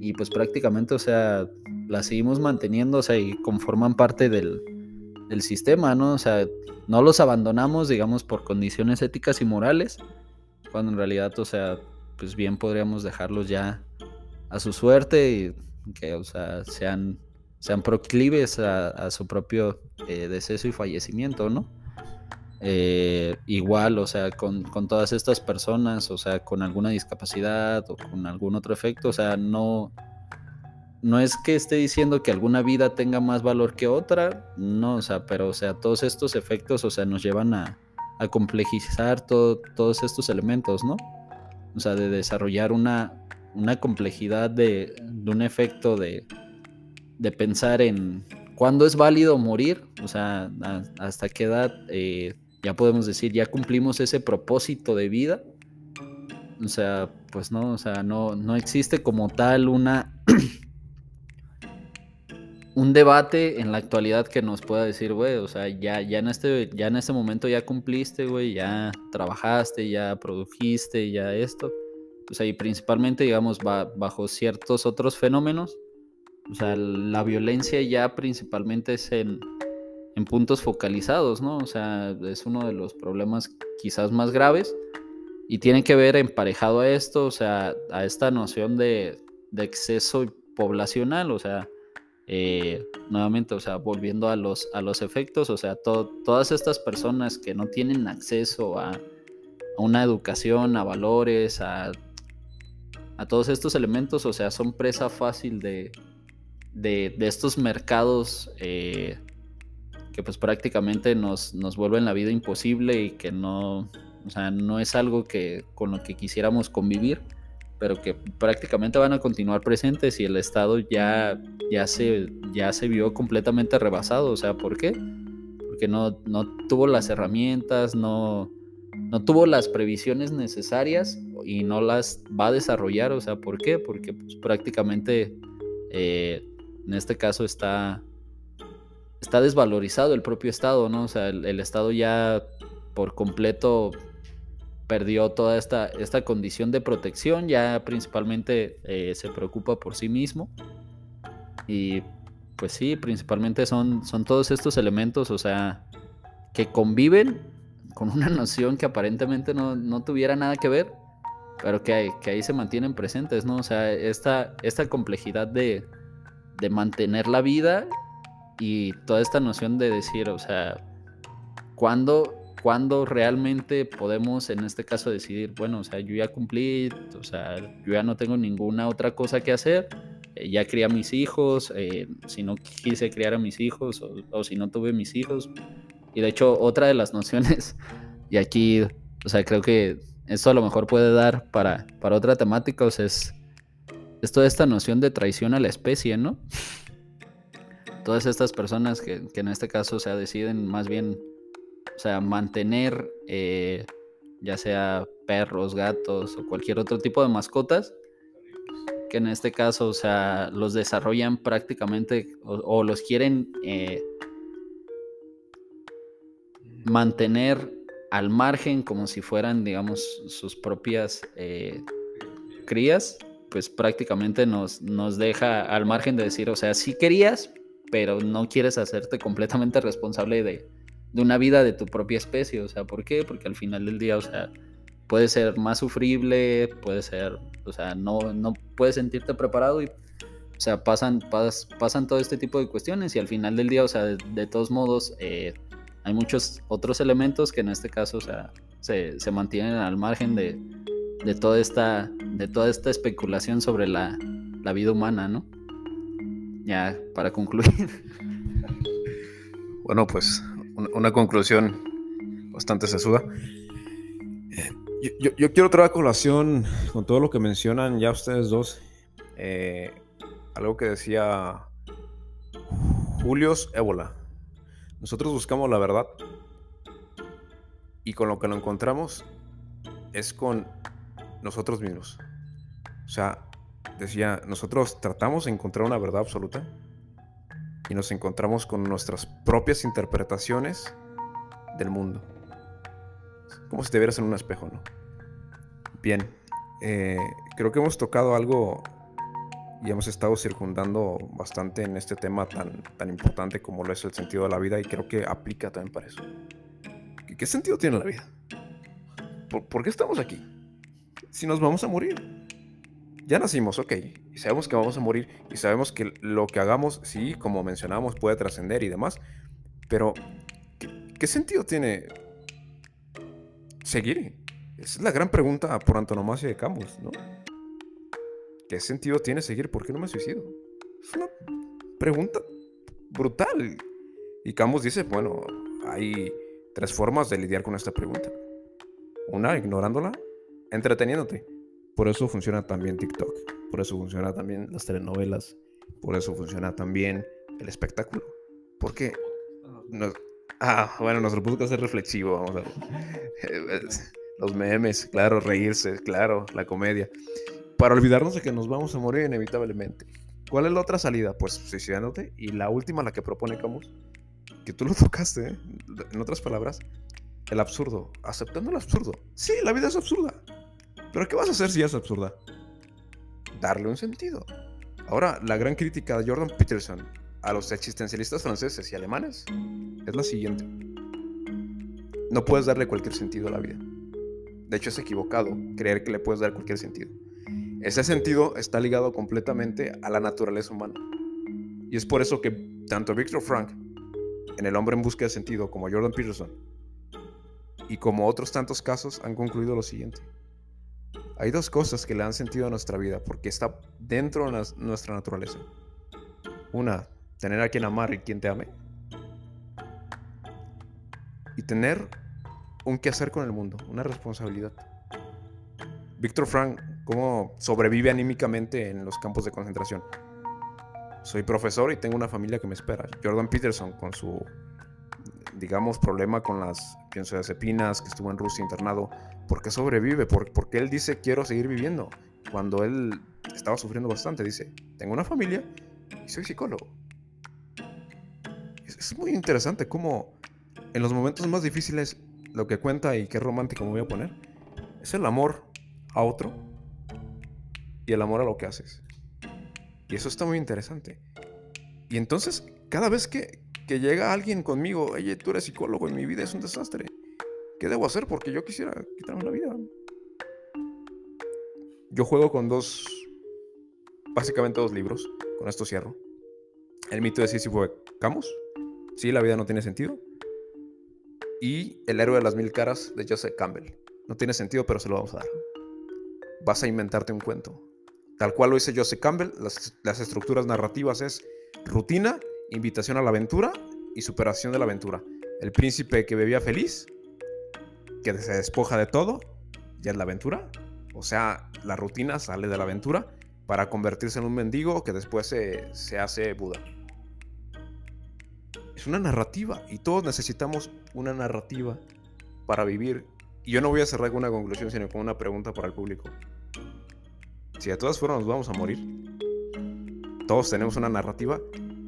y pues prácticamente, o sea, las seguimos manteniendo, o sea, y conforman parte del, del sistema, ¿no? O sea, no los abandonamos, digamos, por condiciones éticas y morales, cuando en realidad, o sea, pues bien podríamos dejarlos ya a su suerte y que, o sea, sean, sean proclives a, a su propio eh, deceso y fallecimiento, ¿no? Eh, igual, o sea, con, con todas estas personas, o sea, con alguna discapacidad o con algún otro efecto, o sea, no... No es que esté diciendo que alguna vida tenga más valor que otra, no, o sea, pero, o sea, todos estos efectos, o sea, nos llevan a, a complejizar todo, todos estos elementos, ¿no? O sea, de desarrollar una, una complejidad de, de un efecto de, de pensar en cuándo es válido morir, o sea, a, hasta qué edad eh, ya podemos decir, ya cumplimos ese propósito de vida. O sea, pues no, o sea, no, no existe como tal una... un debate en la actualidad que nos pueda decir, güey, o sea, ya, ya en este, ya en este momento ya cumpliste, güey, ya trabajaste, ya produjiste, ya esto. O sea, y principalmente, digamos, va, bajo ciertos otros fenómenos, o sea, la violencia ya principalmente es en, en puntos focalizados, ¿no? O sea, es uno de los problemas quizás más graves y tiene que ver emparejado a esto, o sea, a esta noción de, de exceso poblacional, o sea, Eh, nuevamente, o sea, volviendo a los, a los efectos, o sea, to- todas estas personas que no tienen acceso a, a una educación, a valores, a, a todos estos elementos, o sea, son presa fácil de, de, de estos mercados eh, que pues prácticamente nos, nos vuelven la vida imposible y que no, o sea, no es algo que, con lo que quisiéramos convivir, pero que prácticamente van a continuar presentes y el Estado ya, ya, se, ya se vio completamente rebasado. O sea, ¿por qué? Porque no, no tuvo las herramientas, no, no tuvo las previsiones necesarias y no las va a desarrollar. O sea, ¿por qué? Porque pues, prácticamente eh, en este caso está, está desvalorizado el propio Estado, ¿no? O sea, el, el Estado ya por completo... perdió toda esta, esta condición de protección, ya principalmente eh, se preocupa por sí mismo y pues sí, principalmente son, son todos estos elementos, o sea, que conviven con una noción que aparentemente no, no tuviera nada que ver, pero que, que ahí se mantienen presentes, ¿no? O sea, esta, esta complejidad de, de mantener la vida y toda esta noción de decir, o sea, ¿cuándo... cuando realmente podemos en este caso decidir, bueno, o sea, yo ya cumplí, o sea, yo ya no tengo ninguna otra cosa que hacer, eh, ya crié a mis hijos, eh, si no quise criar a mis hijos o, o si no tuve mis hijos. Y de hecho, otra de las nociones, y aquí, o sea, creo que esto a lo mejor puede dar para, para otra temática, o sea, es, es toda esta noción de traición a la especie, ¿no? Todas estas personas que, que en este caso, o sea, deciden más bien, o sea, mantener eh, ya sea perros, gatos o cualquier otro tipo de mascotas, que en este caso, o sea, los desarrollan prácticamente o, o los quieren eh, mantener al margen como si fueran, digamos, sus propias eh, crías, pues prácticamente nos, nos deja al margen de decir, o sea, sí querías, pero no quieres hacerte completamente responsable de de una vida de tu propia especie, o sea, ¿por qué? Porque al final del día, o sea, puede ser más sufrible, puede ser, o sea, no, no puedes sentirte preparado y, o sea, pasan, pas, pasan todo este tipo de cuestiones y al final del día, o sea, de, de todos modos, eh, hay muchos otros elementos que en este caso, o sea, se, se mantienen al margen de, de, toda esta, de toda esta especulación sobre la, la vida humana, ¿no? Ya, para concluir. Bueno, pues... una conclusión bastante sesuda. Yo, yo, yo quiero traer a colación con todo lo que mencionan ya ustedes dos, eh, algo que decía Julius Ébola. Nosotros buscamos la verdad y con lo que lo encontramos es con nosotros mismos. O sea, decía, nosotros tratamos de encontrar una verdad absoluta y nos encontramos con nuestras propias interpretaciones del mundo. Como si te vieras en un espejo, ¿no? Bien, eh, creo que hemos tocado algo y hemos estado circundando bastante en este tema tan, tan importante como lo es el sentido de la vida, y creo que aplica también para eso. ¿Qué, qué sentido tiene la vida? ¿Por, ¿Por qué estamos aquí? Si nos vamos a morir. Ya nacimos, ok, y sabemos que vamos a morir, y sabemos que lo que hagamos, sí, como mencionamos, puede trascender y demás, pero ¿qué, qué sentido tiene seguir? Esa es la gran pregunta por antonomasia de Camus, ¿no? ¿Qué sentido tiene seguir? ¿Por qué no me suicido? Es una pregunta brutal. Y Camus dice, bueno, hay tres formas de lidiar con esta pregunta. Una, ignorándola, entreteniéndote. Por eso funciona también TikTok. Por eso funciona también las telenovelas. Por eso funciona también el espectáculo. Porque... Nos... Ah, bueno, nuestro podcast es ser reflexivo, vamos a ver. Los memes, claro, reírse, claro, la comedia. Para olvidarnos de que nos vamos a morir inevitablemente. ¿Cuál es la otra salida? Pues suicidándote. Y la última, la que propone Camus, que tú lo tocaste, ¿eh? En otras palabras, el absurdo. Aceptando el absurdo. Sí, la vida es absurda. ¿Pero qué vas a hacer si es absurda? Darle un sentido. Ahora, la gran crítica de Jordan Peterson a los existencialistas franceses y alemanes es la siguiente. No puedes darle cualquier sentido a la vida. De hecho, es equivocado creer que le puedes dar cualquier sentido. Ese sentido está ligado completamente a la naturaleza humana. Y es por eso que tanto Viktor Frankl, en El hombre en busca de sentido, como Jordan Peterson, y como otros tantos casos, han concluido lo siguiente. Hay dos cosas que le dan sentido a nuestra vida, porque está dentro de nuestra naturaleza. Una, tener a quien amar y quien te ame. Y tener un quehacer con el mundo, una responsabilidad. Viktor Frankl, ¿cómo sobrevive anímicamente en los campos de concentración? Soy profesor y tengo una familia que me espera. Jordan Peterson, con su, digamos, problema con las benzodiazepinas, que estuvo en Rusia internado. ¿Por qué sobrevive? ¿Por, porque él dice, quiero seguir viviendo? Cuando él estaba sufriendo bastante, dice, tengo una familia y soy psicólogo. Es, es muy interesante cómo en los momentos más difíciles lo que cuenta, y qué romántico me voy a poner, es el amor a otro y el amor a lo que haces. Y eso está muy interesante. Y entonces, cada vez que, que llega alguien conmigo, oye, tú eres psicólogo y mi vida es un desastre, ¿qué debo hacer? Porque yo quisiera quitarme la vida. Yo juego con dos, básicamente dos libros. Con esto cierro. El mito de Sísifo de Camus. Sí, la vida no tiene sentido. Y El héroe de las mil caras de Joseph Campbell. No tiene sentido, pero se lo vamos a dar. Vas a inventarte un cuento. Tal cual lo dice Joseph Campbell, las, las estructuras narrativas es rutina, invitación a la aventura y superación de la aventura. El príncipe que bebía feliz, que se despoja de todo, ya es la aventura. O sea, la rutina sale de la aventura para convertirse en un mendigo que después se, se hace Buda. Es una narrativa y todos necesitamos una narrativa para vivir. Y yo no voy a cerrar con una conclusión, sino con una pregunta para el público. Si de todas formas nos vamos a morir, todos tenemos una narrativa,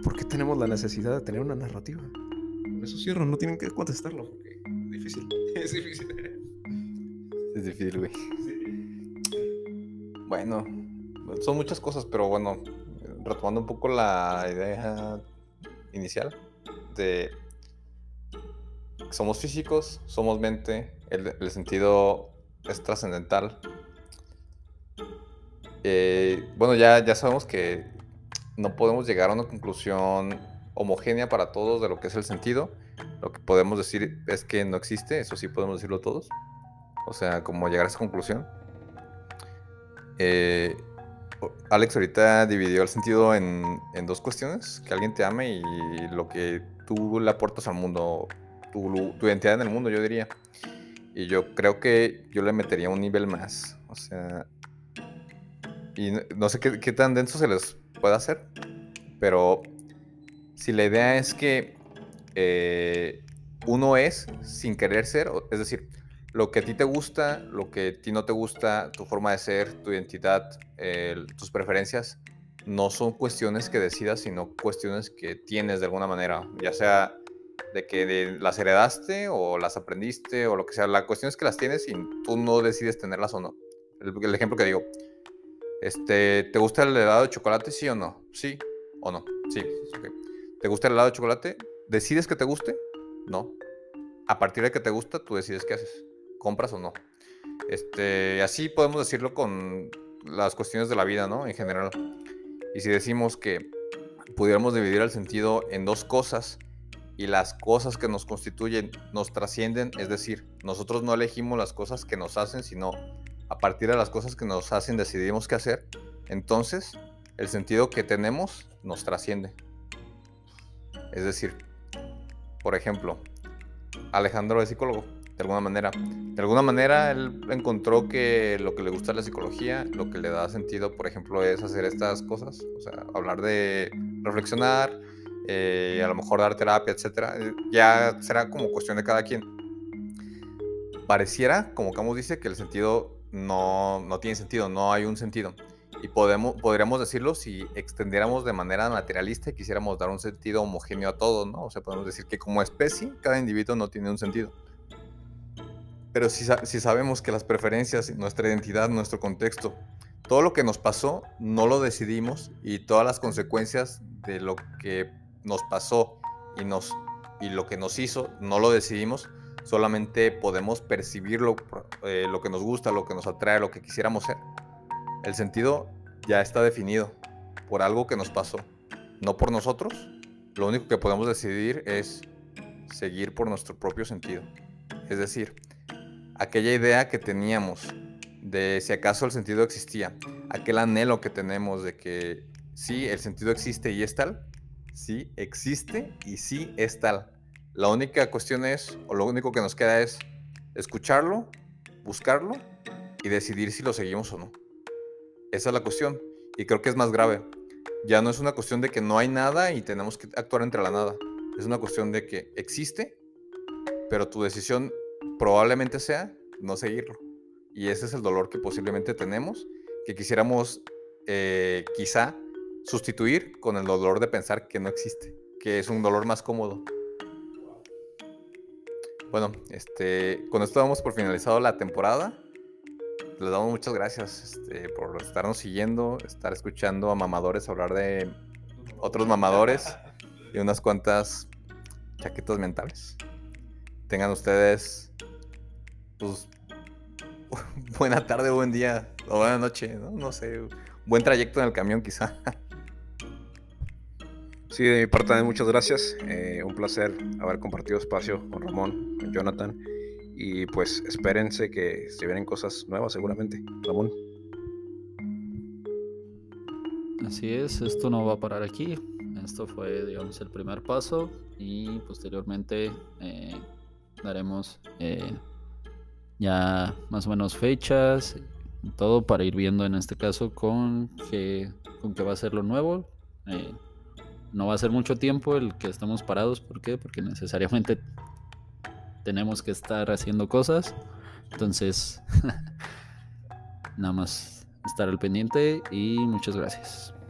¿por qué tenemos la necesidad de tener una narrativa? Con eso cierro, no tienen que contestarlo, porque es difícil. Es difícil. Es difícil, güey. Sí. Bueno, son muchas cosas, pero bueno, retomando un poco la idea inicial de... Somos físicos, somos mente, el, el sentido es trascendental. Eh, bueno, ya, ya sabemos que no podemos llegar a una conclusión homogénea para todos de lo que es el sentido. Lo que podemos decir es que no existe, eso sí podemos decirlo todos. O sea, como llegar a esa conclusión. Eh, Alex ahorita dividió el sentido en, en dos cuestiones, que alguien te ame y lo que tú le aportas al mundo tu, tu identidad en el mundo, yo diría. Y yo creo que yo le metería un nivel más. O sea... Y no, no sé qué, qué tan denso se les puede hacer, pero si la idea es que eh, uno es sin querer ser, es decir, lo que a ti te gusta, lo que a ti no te gusta, tu forma de ser, tu identidad, eh, tus preferencias, no son cuestiones que decidas, sino cuestiones que tienes de alguna manera, ya sea de que de, las heredaste o las aprendiste o lo que sea. La cuestión es que las tienes y tú no decides tenerlas o no. El, el ejemplo que digo, este, ¿te gusta el helado de chocolate, sí o no? Sí o no, sí, okay. ¿Te gusta el helado de chocolate? ¿Decides que te guste? No. A partir de que te gusta, tú decides qué haces, compras o no. Este, así podemos decirlo con las cuestiones de la vida, ¿no? En general. Y si decimos que pudiéramos dividir el sentido en dos cosas y las cosas que nos constituyen nos trascienden, es decir, nosotros no elegimos las cosas que nos hacen, sino a partir de las cosas que nos hacen decidimos qué hacer, entonces el sentido que tenemos nos trasciende. Es decir, por ejemplo, Alejandro es psicólogo, de alguna manera. De alguna manera él encontró que lo que le gusta de la psicología, lo que le da sentido, por ejemplo, es hacer estas cosas, o sea, hablar de reflexionar, eh, a lo mejor dar terapia, etcétera. Ya será como cuestión de cada quien. Pareciera, como Camus dice, que el sentido no, no tiene sentido, no hay un sentido. Y podemos, podríamos decirlo si extendiéramos de manera materialista y quisiéramos dar un sentido homogéneo a todo, ¿no? O sea, podemos decir que como especie, cada individuo no tiene un sentido. Pero si, si sabemos que las preferencias, nuestra identidad, nuestro contexto, todo lo que nos pasó, no lo decidimos, y todas las consecuencias de lo que nos pasó y, nos, y lo que nos hizo, no lo decidimos, solamente podemos percibir lo, eh, lo que nos gusta, lo que nos atrae, lo que quisiéramos ser. El sentido ya está definido por algo que nos pasó, no por nosotros. Lo único que podemos decidir es seguir por nuestro propio sentido. Es decir, aquella idea que teníamos de si acaso el sentido existía, aquel anhelo que tenemos de que sí, el sentido existe y es tal, sí existe y sí es tal. La única cuestión es, o lo único que nos queda es escucharlo, buscarlo y decidir si lo seguimos o no. Esa es la cuestión, y creo que es más grave. Ya no es una cuestión de que no hay nada y tenemos que actuar entre la nada. Es una cuestión de que existe, pero tu decisión probablemente sea no seguirlo. Y ese es el dolor que posiblemente tenemos, que quisiéramos eh, quizá sustituir con el dolor de pensar que no existe, que es un dolor más cómodo. Bueno, este, con esto damos por finalizado la temporada. Les damos muchas gracias este, por estarnos siguiendo, estar escuchando a mamadores hablar de otros mamadores y unas cuantas chaquetas mentales. Tengan ustedes, pues, buena tarde, buen día, o buena noche, ¿no? No sé, buen trayecto en el camión quizá. Sí, de mi parte también muchas gracias, eh, un placer haber compartido espacio con Ramón, con Jonathan, y pues espérense que se vienen cosas nuevas seguramente, Ramón. Así es, esto no va a parar aquí, esto fue, digamos, el primer paso, y posteriormente... Eh, daremos eh, ya más o menos fechas, todo para ir viendo en este caso con que, con que va a ser lo nuevo. Eh, no va a ser mucho tiempo el que estamos parados. ¿Por qué? Porque necesariamente tenemos que estar haciendo cosas. Entonces, nada más estar al pendiente y muchas gracias.